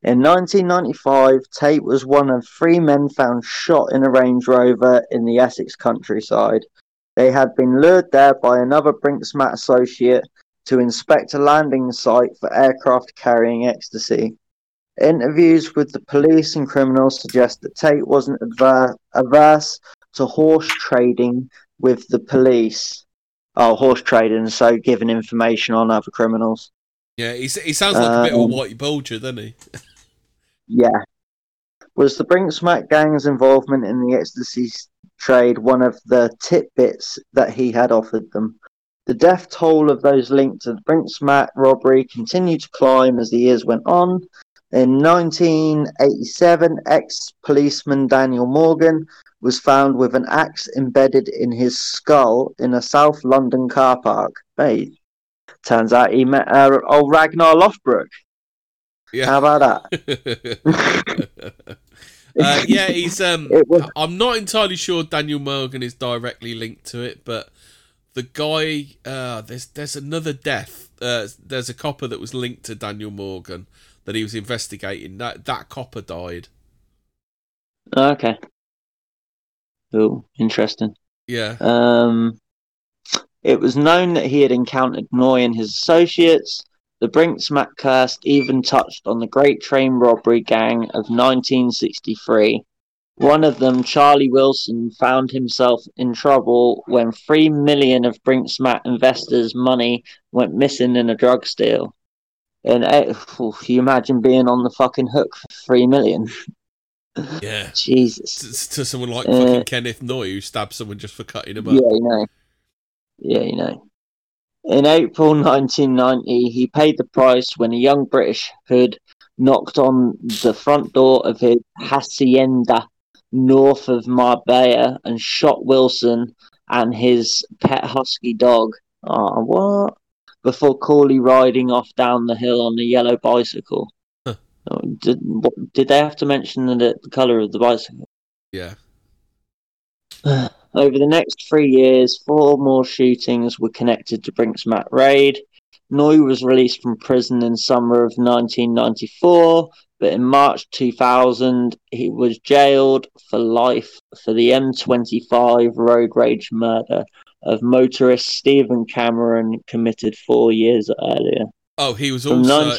In 1995, Tate was one of three men found shot in a Range Rover in the Essex countryside. They had been lured there by another Brinks Mac associate to inspect a landing site for aircraft carrying ecstasy. Interviews with the police and criminals suggest that Tate wasn't averse to horse trading with the police. Oh, horse trading, so giving information on other criminals. Yeah, he sounds like a bit of a Whitey Bulger, doesn't he? Yeah. Was the Brinks Mac gang's involvement in the ecstasy trade one of the tidbits that he had offered them? The death toll of those linked to the Brinks Mac robbery continued to climb as the years went on. In 1987, ex-policeman Daniel Morgan was found with an axe embedded in his skull in a South London car park. Hey, turns out he met old Ragnar Lothbrok. Yeah. How about that? Yeah, he's. I'm not entirely sure Daniel Morgan is directly linked to it, but the guy. There's another death. There's a copper that was linked to Daniel Morgan that he was investigating. That copper died. Okay. Cool. Interesting. Yeah. It was known that he had encountered Noy and his associates. The Brinks Mac curse even touched on the Great Train Robbery Gang of 1963. One of them, Charlie Wilson, found himself in trouble when $3 million of Brinks Mac investors' money went missing in a drug steal. And you imagine being on the fucking hook for $3 million. Yeah. Jesus. To someone like fucking Kenneth Noy, who stabbed someone just for cutting him up. Yeah, you know. In April 1990, he paid the price when a young British hood knocked on the front door of his hacienda north of Marbella and shot Wilson and his pet husky dog. Oh, what? Before coolly riding off down the hill on a yellow bicycle. Huh. Did they have to mention the colour of the bicycle? Yeah. Over the next 3 years, 4 more shootings were connected to Brinks Mac raid. Noy was released from prison in summer of 1994, but in March 2000, he was jailed for life for the M25 road rage murder of motorist Stephen Cameron, committed 4 years earlier. Oh, he was also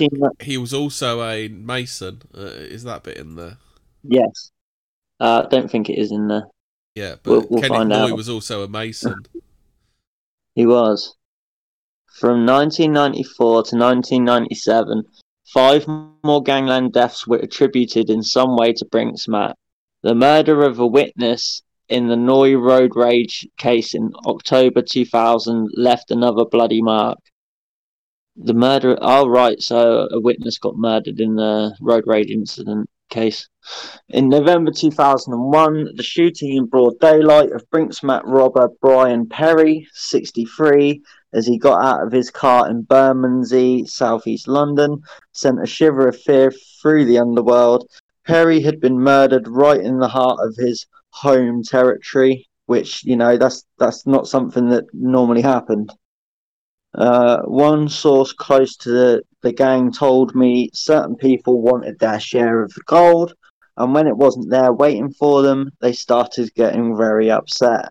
a Mason. Is that bit in there? Yes. I don't think it is in there. Yeah, but we'll Kenneth Noy was also a Mason. He was. From 1994 to 1997, 5 more gangland deaths were attributed in some way to Brinks Mac. The murder of a witness in the Noy road rage case in October 2000 left another bloody mark. The murder... Oh, right, so a witness got murdered in the road rage incident case. In November 2001, the shooting in broad daylight of Brinks Mac robber Brian Perry, 63, as he got out of his car in Bermondsey, southeast London, sent a shiver of fear through the underworld. Perry had been murdered right in the heart of his home territory, which, you know, that's not something that normally happened. One source close to the gang told me certain people wanted their share of the gold, and when it wasn't there waiting for them, they started getting very upset.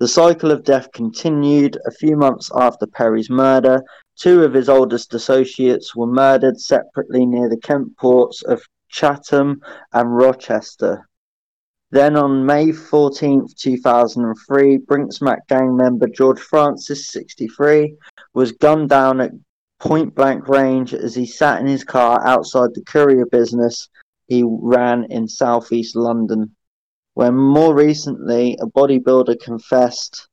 The cycle of death continued. A few months after Perry's murder, 2 of his oldest associates were murdered separately near the Kent ports of Chatham and Rochester. Then on May 14th, 2003, Brinks Mac gang member George Francis, 63, was gunned down at point-blank range as he sat in his car outside the courier business he ran in southeast London. When more recently, a bodybuilder confessed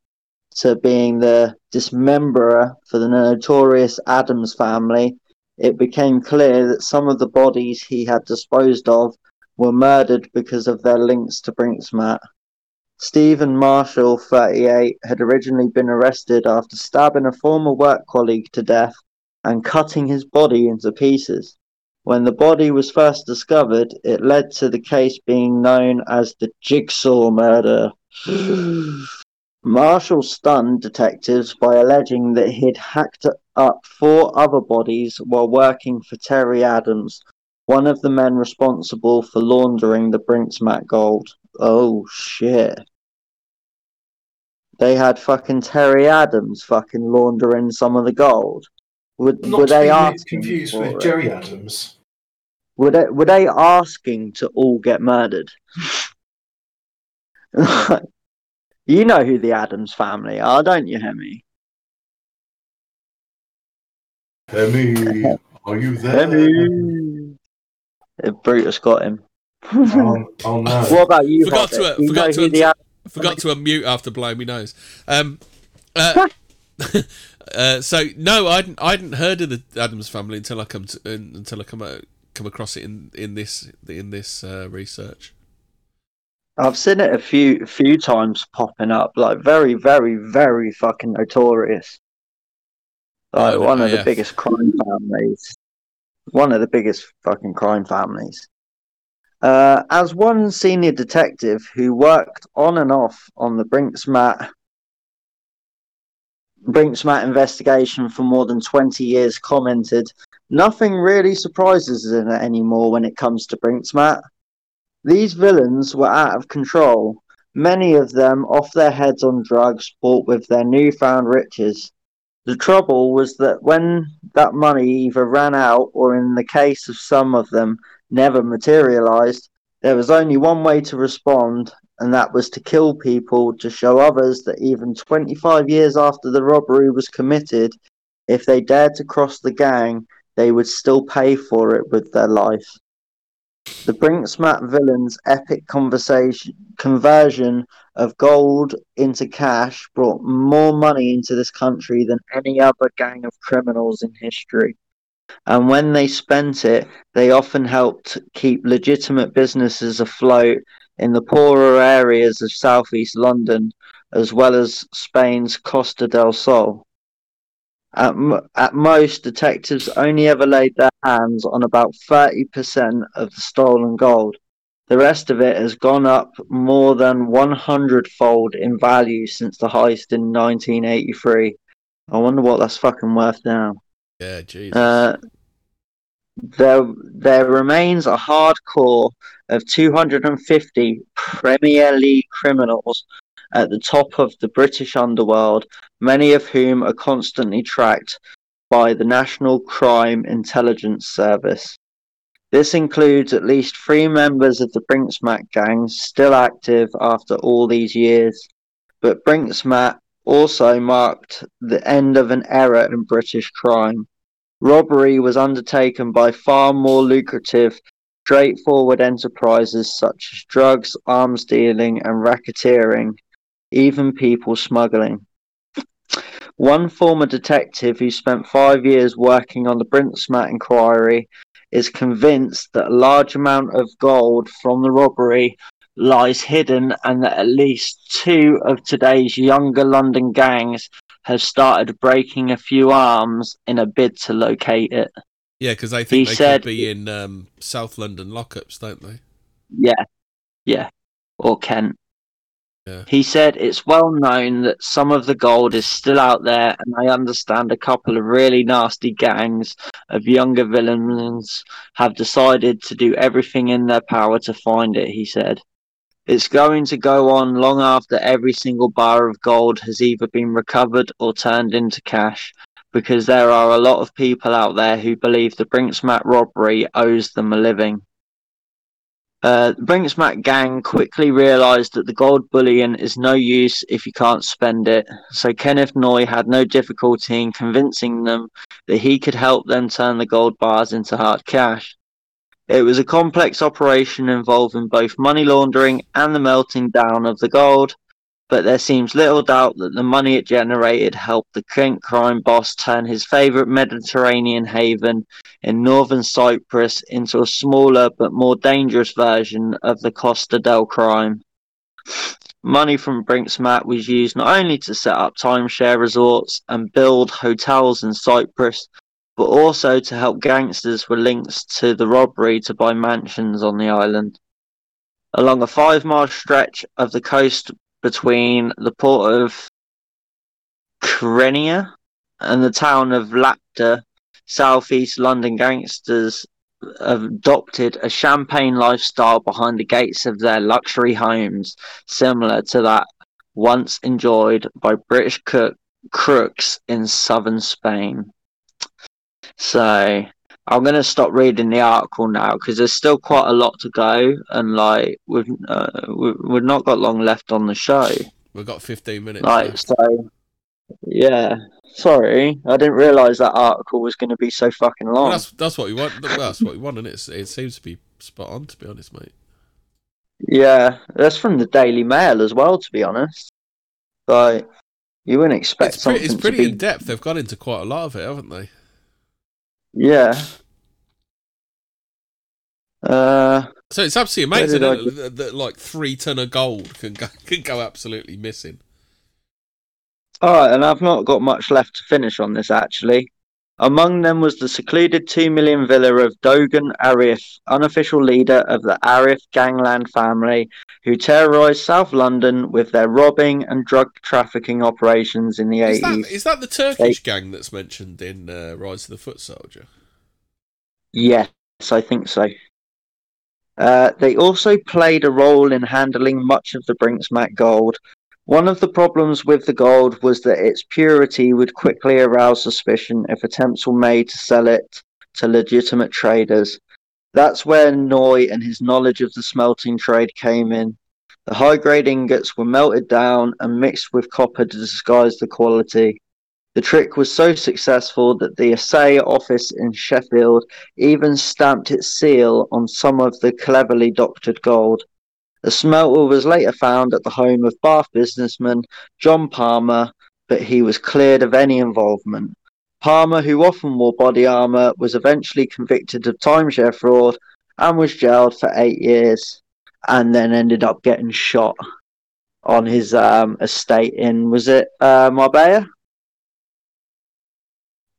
to being the dismemberer for the notorious Adams family, it became clear that some of the bodies he had disposed of were murdered because of their links to Brinksmat. Stephen Marshall, 38, had originally been arrested after stabbing a former work colleague to death and cutting his body into pieces. When the body was first discovered, it led to the case being known as the Jigsaw Murder. Marshall stunned detectives by alleging that he'd hacked up 4 other bodies while working for Terry Adams, one of the men responsible for laundering the Brinksmat gold. Oh, shit. They had fucking Terry Adams fucking laundering some of the gold. Were they asking confused with Jerry Adams? Were they asking to all get murdered? You know who the Adams family are, don't you, Hemi? Hemi, are you there? Hemi. Brutus got him. Oh no! What about you? Forgot to unmute after blowing me nose. So no, I hadn't heard of the Adams family until I come across it in this research. I've seen it a few times popping up, like very, very, very fucking notorious. Like one of the biggest crime families. One of the biggest fucking crime families. As one senior detective who worked on and off on the Brinksmat investigation for more than 20 years commented, "Nothing really surprises us anymore when it comes to Brinksmat. These villains were out of control, many of them off their heads on drugs bought with their newfound riches. The trouble was that when that money either ran out or, in the case of some of them, never materialized, there was only one way to respond, and that was to kill people to show others that even 25 years after the robbery was committed, if they dared to cross the gang, they would still pay for it with their life." The Brinksmat villain's epic conversion of gold into cash brought more money into this country than any other gang of criminals in history. And when they spent it, they often helped keep legitimate businesses afloat in the poorer areas of southeast London, as well as Spain's Costa del Sol. At most, detectives only ever laid their hands on about 30% of the stolen gold. The rest of it has gone up more than 100-fold in value since the heist in 1983. I wonder what that's fucking worth now. Yeah, Jesus. There remains a hard core of 250 Premier League criminals at the top of the British underworld, many of whom are constantly tracked by the National Crime Intelligence Service. This includes at least 3 members of the Brinksmat gang still active after all these years. But Brinksmat also marked the end of an era in British crime. Robbery was undertaken by far more lucrative, straightforward enterprises such as drugs, arms dealing and racketeering, even people smuggling. One former detective who spent 5 years working on the Brinksmat inquiry is convinced that a large amount of gold from the robbery lies hidden, and that at least 2 of today's younger London gangs have started breaking a few arms in a bid to locate it. Yeah, because they think could be in South London lockups, don't they? Yeah, yeah, or Kent. Yeah. He said, "It's well known that some of the gold is still out there, and I understand a couple of really nasty gangs of younger villains have decided to do everything in their power to find it," he said. "It's going to go on long after every single bar of gold has either been recovered or turned into cash, because there are a lot of people out there who believe the Brinksmat robbery owes them a living." The Brinksmat gang quickly realised that the gold bullion is no use if you can't spend it, so Kenneth Noy had no difficulty in convincing them that he could help them turn the gold bars into hard cash. It was a complex operation involving both money laundering and the melting down of the gold, but there seems little doubt that the money it generated helped the Kent crime boss turn his favourite Mediterranean haven in northern Cyprus into a smaller but more dangerous version of the Costa del crime. Money from Brink's Mat was used not only to set up timeshare resorts and build hotels in Cyprus, but also to help gangsters with links to the robbery to buy mansions on the island. Along a 5-mile stretch of the coast between the port of Crenia and the town of Lapta, southeast London gangsters adopted a champagne lifestyle behind the gates of their luxury homes, similar to that once enjoyed by British crooks in southern Spain. So I'm going to stop reading the article now because there's still quite a lot to go, and like we've not got long left on the show. We've got 15 minutes. So yeah, sorry, I didn't realise that article was going to be so fucking long. Well, that's what we want. That's what we want, and it seems to be spot on. To be honest, mate. Yeah, that's from the Daily Mail as well. To be honest, like you wouldn't expect something. It's pretty in depth. They've gone into quite a lot of it, haven't they? Yeah. So it's absolutely amazing that like 3 ton of gold can go absolutely missing. All right, and I've not got much left to finish on this, actually. Among them was the secluded 2 million villa of Dogan Arif, unofficial leader of the Arif gangland family, who terrorised South London with their robbing and drug trafficking operations in the 80s. Is that the Turkish gang that's mentioned in Rise of the Foot Soldier? Yes, I think so. They also played a role in handling much of the Brinksmat gold. One of the problems with the gold was that its purity would quickly arouse suspicion if attempts were made to sell it to legitimate traders. That's where Noy and his knowledge of the smelting trade came in. The high-grade ingots were melted down and mixed with copper to disguise the quality. The trick was so successful that the assay office in Sheffield even stamped its seal on some of the cleverly doctored gold. The smelter was later found at the home of Bath businessman John Palmer, but he was cleared of any involvement. Palmer, who often wore body armour, was eventually convicted of timeshare fraud and was jailed for 8 years, and then ended up getting shot on his estate in, was it Marbella?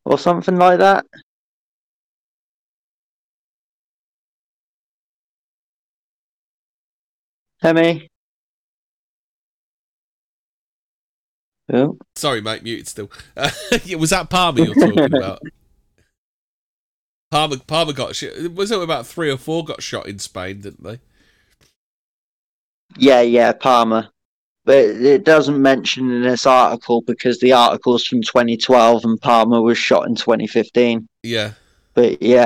Or something like that? Hemi. Oh. Sorry, mate, muted still. Was that Palmer you're talking about? Palmer got shot. Was it about 3 or 4 got shot in Spain, didn't they? Yeah, Palmer. But it doesn't mention in this article because the article's from 2012 and Palmer was shot in 2015. Yeah. But yeah.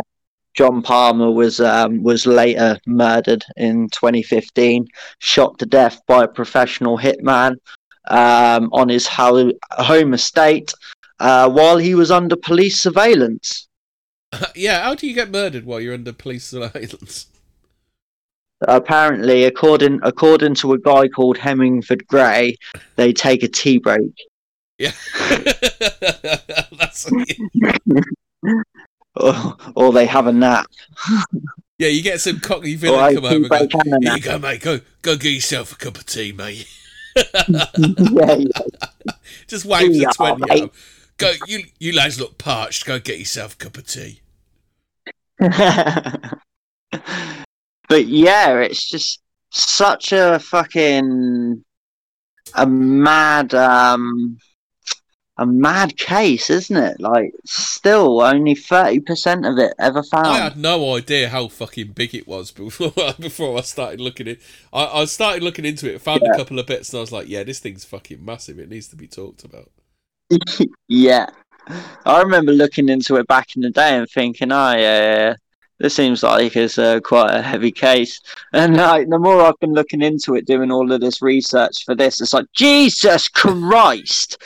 John Palmer was later murdered in 2015, shot to death by a professional hitman on his home estate while he was under police surveillance. Yeah, how do you get murdered while you're under police surveillance? Apparently, according to a guy called Hemingford Gray, they take a tea break. Yeah. That's... Or they have a nap. Yeah, you get some cocky villain come over and go, "Here you go, mate, go get yourself a cup of tea, mate." Yeah. Just waves a 20 up. Go, you lads look parched, go get yourself a cup of tea. But yeah, it's just such a fucking a mad case, isn't it? Like, still only 30% of it ever found. I had no idea how fucking big it was before I started looking at it. I started looking into it, found a couple of bits, and I was like, yeah, this thing's fucking massive. It needs to be talked about. Yeah. I remember looking into it back in the day and thinking, this seems like it's quite a heavy case. And like, the more I've been looking into it, doing all of this research for this, it's like, Jesus Christ!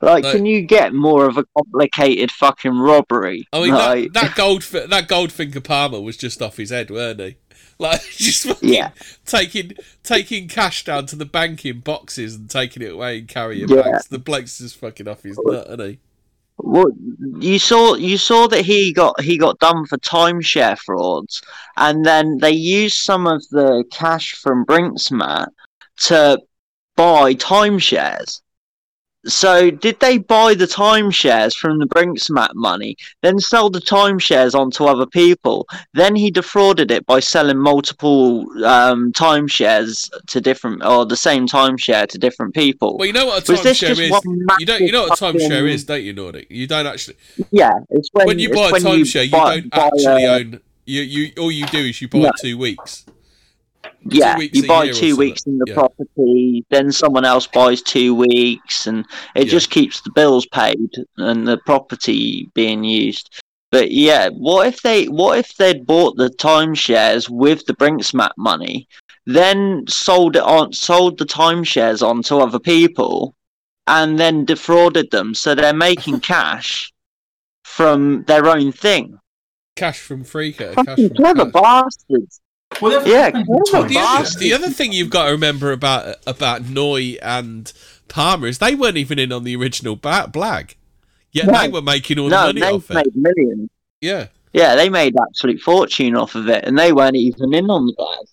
Like, can you get more of a complicated fucking robbery? I mean, like... that Goldfinger Palmer was just off his head, weren't he? Like, just fucking taking cash down to the bank in boxes and taking it away and carrying it back. The bloke's just fucking off his nut, isn't he? Well, you saw that he got done for timeshare frauds, and then they used some of the cash from Brinksmat to buy timeshares. So did they buy the timeshares from the Brinksmat money, then sell the timeshares on to other people? Then he defrauded it by selling multiple timeshares to different, or the same timeshare to different people. Well, you know what a timeshare is. You know what a timeshare is, don't you, Nordic? You don't actually. Yeah, it's when you buy a timeshare, you don't actually own. All you do is you buy 2 weeks. Yeah, you buy 2 weeks in the property, then someone else buys 2 weeks, and it just keeps the bills paid and the property being used. But yeah, what if they'd bought the timeshares with the Brinksmat money, then sold the timeshares on to other people, and then defrauded them? So they're making cash from their own thing. Cash from Freaker. Fucking clever bastards. Well, the other thing you've got to remember about Noy and Palmer is they weren't even in on the original Blag. Yet they were making all the money off it. No, they made millions. Yeah. Yeah, they made absolute fortune off of it, and they weren't even in on the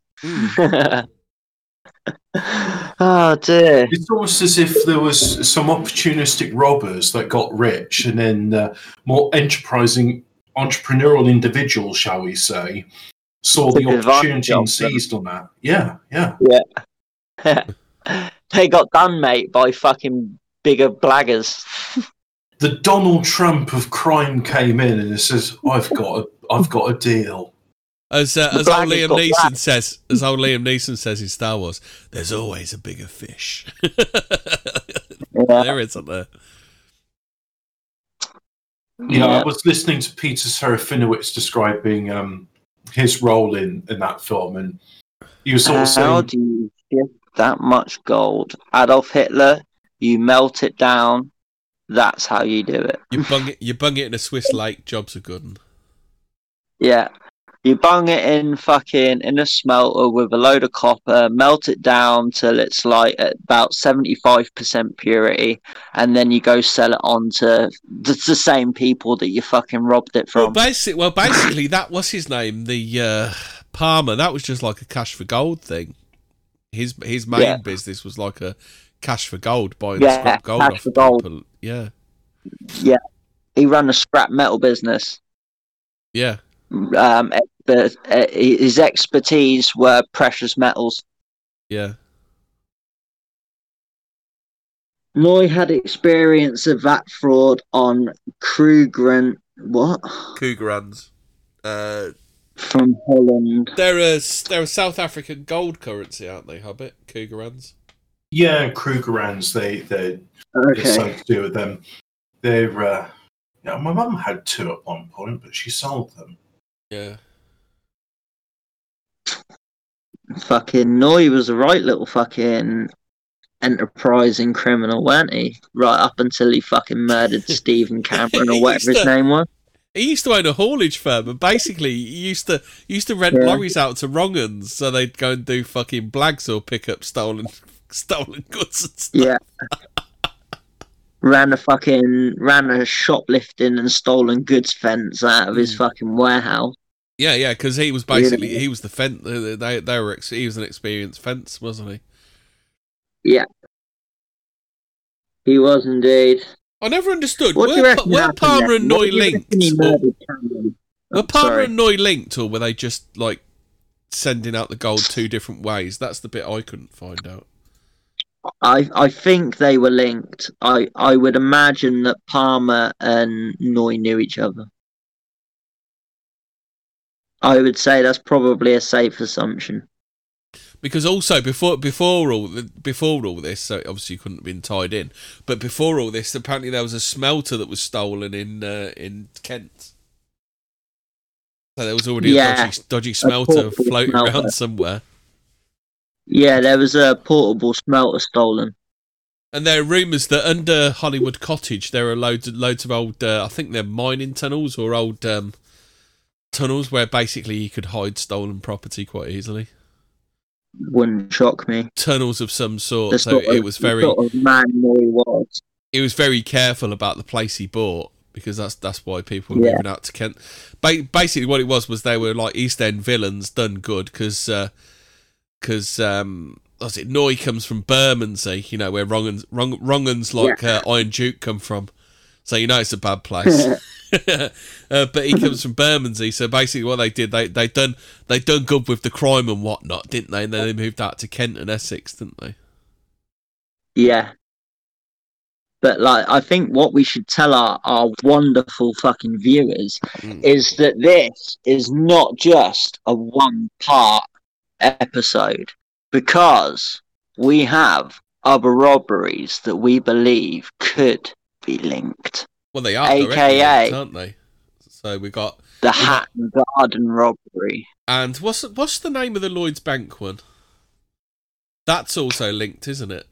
Blag. Oh, dear. It's almost as if there was some opportunistic robbers that got rich, and then more enterprising entrepreneurial individuals, shall we say, saw the opportunity and seized on that. Yeah. They got done, mate, by fucking bigger blaggers. The Donald Trump of crime came in and says, "I've got a deal." As old Liam Neeson says in Star Wars, "There's always a bigger fish." There isn't there. I was listening to Peter Serafinowicz describing his role in that film, and you was sort of saying, how do you get that much gold? Adolf Hitler, you melt it down. That's how you do it. You bung it in a Swiss lake. Jobs are good 'un. Yeah, you bung it in fucking in a smelter with a load of copper, melt it down till it's like at about 75% purity, and then you go sell it on to the same people that you fucking robbed it from. Well, basically, that was his name, the Palmer. That was just like a cash for gold thing. His main business was like a cash for gold, buying scrap gold off people. Yeah, he ran a scrap metal business. Yeah. His expertise were precious metals. Yeah. Noy had experience of that fraud on Cougarans. From Holland. They're a South African gold currency, aren't they, Hobbit? Cougarans. Yeah, Cougarans. They're something to do with them. They're my mum had 2 at one point, but she sold them. Yeah. Fucking Noy was the right little fucking enterprising criminal, weren't he? Right up until he fucking murdered Stephen Cameron or whatever his name was. He used to own a haulage firm, and basically he used to rent lorries out to wrong 'uns so they'd go and do fucking blags or pick up stolen goods and stuff. Yeah. Ran a shoplifting and stolen goods fence out of his fucking warehouse. Yeah, because he was basically he was the fence. He was an experienced fence, wasn't he? Yeah, he was indeed. I never understood were Palmer and Noy linked? Were Palmer and Noy linked, or were they just like sending out the gold 2 different ways? That's the bit I couldn't find out. I think they were linked. I would imagine that Palmer and Noy knew each other. I would say that's probably a safe assumption. Because also before all this, so it obviously couldn't have been tied in. But before all this, apparently there was a smelter that was stolen in Kent. So there was already a dodgy smelter floating around somewhere. Yeah, there was a portable smelter stolen. And there are rumours that under Hollywood Cottage there are loads of old, I think they're mining tunnels or old tunnels where basically he could hide stolen property quite easily. Wouldn't shock me. Tunnels of some sort. The so sort of, it was very sort of man he was. He was very careful about the place he bought, because that's why people were moving out to Kent. Basically, what it was they were like East End villains done good, because was it Noy comes from Bermondsey, you know, where Wrongan's like Iron Duke come from, so you know it's a bad place. But he comes from Bermondsey, so basically what they did, they done good with the crime and whatnot, didn't they? And then they moved out to Kent and Essex, didn't they? Yeah. But like, I think what we should tell our wonderful fucking viewers is that this is not just a one-part episode, because we have other robberies that we believe could be linked. Well, they are, AKA, aren't they? So we got the Hatton Garden robbery, and what's the name of the Lloyd's Bank one? That's also linked, isn't it?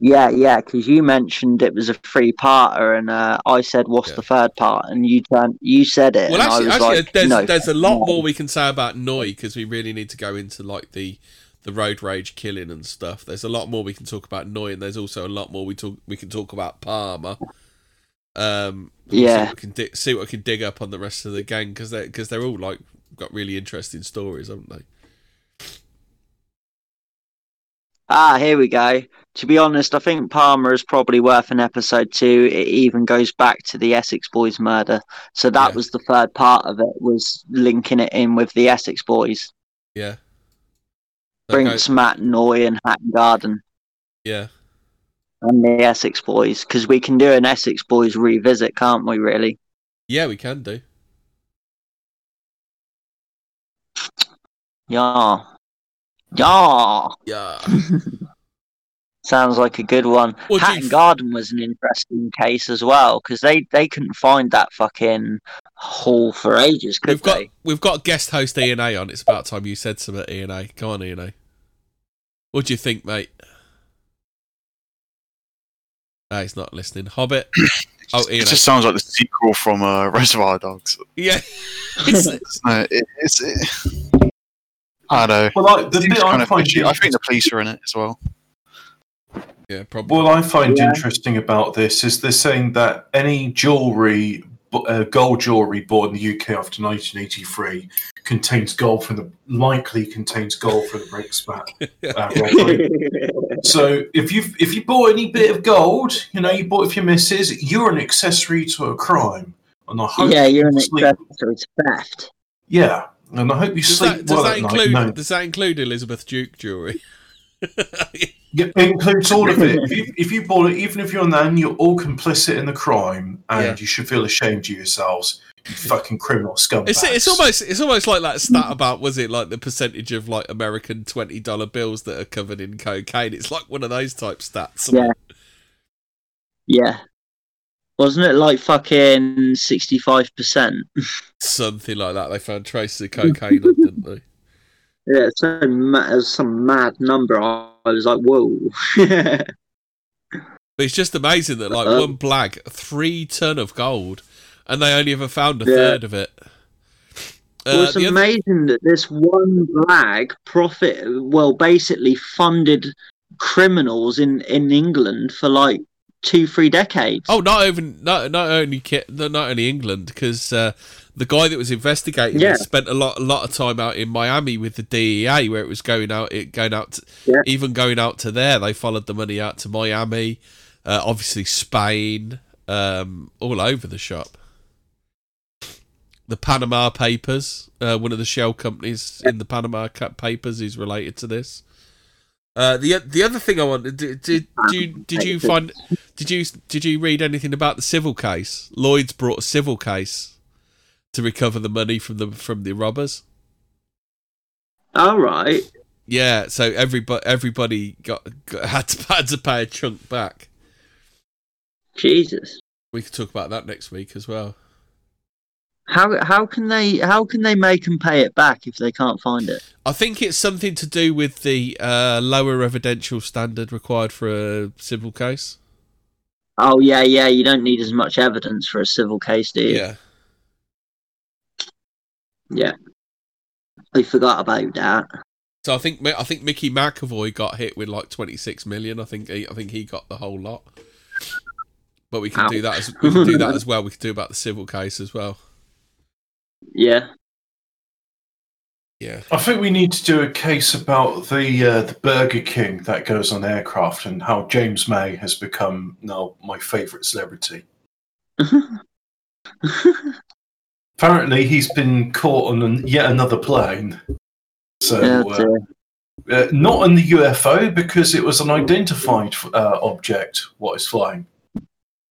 Yeah, because you mentioned it was a three-parter, and I said, "What's the third part?" And you said it. Well, actually, like, there's a lot more we can say about Noy, because we really need to go into like the road rage killing and stuff. There's a lot more we can talk about Noy, and there's also a lot more we can talk about Palmer. See what I can dig up on the rest of the gang, because they're all like got really interesting stories, haven't they? Ah, here we go. To be honest, I think Palmer is probably worth an episode too. It even goes back to the Essex Boys murder. So that was the third part of it, was linking it in with the Essex Boys. Yeah. Brinks, Matt, Noy and Hatton Garden. Yeah. And the Essex Boys. Because we can do an Essex Boys revisit, can't we, really? Yeah, we can do. Yeah. Yeah. Yeah. Sounds like a good one. Hatton Garden was an interesting case as well, because they couldn't find that fucking hall for ages, could they? We've got guest host Ian A on. It's about time you said something, Ian A. Come on, Ian A. What do you think, mate? No, he's not listening. Hobbit. Oh, Ian A. It just sounds like the sequel from Reservoir Dogs. Yeah. It's I don't know. Well, like, the bit I'm finding, I think the police are in it as well. Yeah, probably. What I find interesting about this is they're saying that any jewellery, gold jewellery bought in the UK after 1983 likely contains gold from the Brinks robbery. So if you bought any bit of gold, you know, you bought it for your missus, you're an accessory to a crime. And I hope you're an accessory to theft. Yeah. And I hope you sleep well at night. No. Does that include Elizabeth Duke jewellery? Yeah, it includes all of it. If you bought it, even if you're a nan, you're all complicit in the crime, and you should feel ashamed of yourselves, you fucking criminal scumbags. It's almost like that stat about, was it like the percentage of like American $20 bills that are covered in cocaine? It's like one of those type stats. Yeah. Wasn't it like fucking 65%? Something like that. They found traces of cocaine, didn't they? Yeah, it's some mad number. I was like, whoa. But it's just amazing that like one blag, 3 ton of gold, and they only ever found a third of it. Well, it's amazing that this one blag basically funded criminals in England for like 2-3 decades. Oh, not only England, because the guy that was investigating spent a lot of time out in Miami with the DEA, where it was going out to there. They followed the money out to Miami, obviously Spain, all over the shop. The Panama Papers, one of the shell companies in the Panama Papers is related to this. The other thing I wanted, did you read anything about the civil case? Lloyd's brought a civil case to recover the money from the robbers. All right. Yeah, so everybody had to pay a chunk back. Jesus. We could talk about that next week as well. How can they make them pay it back if they can't find it? I think it's something to do with the lower evidential standard required for a civil case. Oh yeah, you don't need as much evidence for a civil case, do you? Yeah. Yeah. I forgot about that. So I think Mickey McAvoy got hit with like 26 million. I think he got the whole lot. But we can do that. We can do that as well. We can do about the civil case as well. Yeah. Yeah. I think we need to do a case about the Burger King that goes on aircraft and how James May has become now my favourite celebrity. Apparently, he's been caught on yet another plane. So, not on the UFO because it was an identified object. What is flying?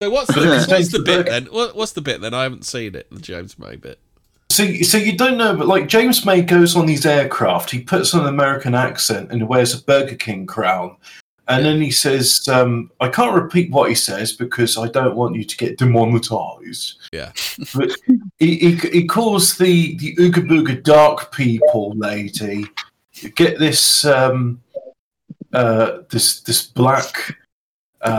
So what's the bit then? I haven't seen it. The James May bit. So you don't know, but like James May goes on these aircraft, he puts on an American accent and wears a Burger King crown, and then he says, "I can't repeat what he says because I don't want you to get demonetized." Yeah, but he calls the Ooga Booga Dark People lady. Get this, this black.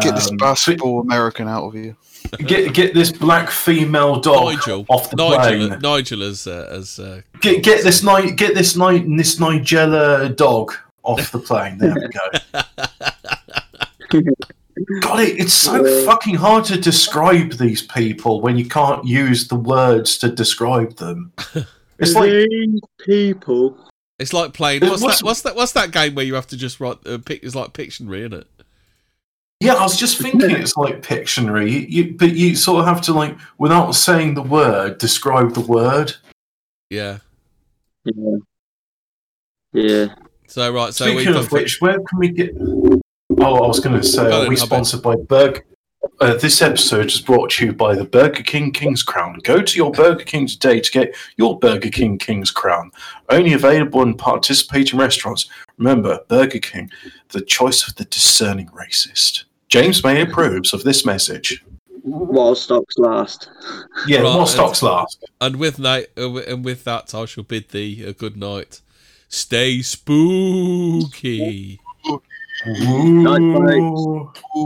Get this basketball American out of you. Get this black female dog off the plane. Nigel as get this Nigella dog off the plane. There we go. God, it's so fucking hard to describe these people when you can't use the words to describe them. It's like people. It's like playing. What's that game where you have to just write? It's like Pictionary, isn't it? Yeah, I was just thinking it's like Pictionary, but you sort of have to, like, without saying the word, describe the word. Yeah. Yeah. Yeah. So, right, so speaking of which, where can we get... Oh, I was going to say, are we sponsored by Burger... this episode is brought to you by the Burger King King's Crown. Go to your Burger King today to get your Burger King King's Crown. Only available in participating restaurants. Remember, Burger King, the choice of the discerning racist. James May approves of this message. While stocks last. Yeah, right, while stocks last. And with that, I shall bid thee a good night. Stay spooky. Night, folks.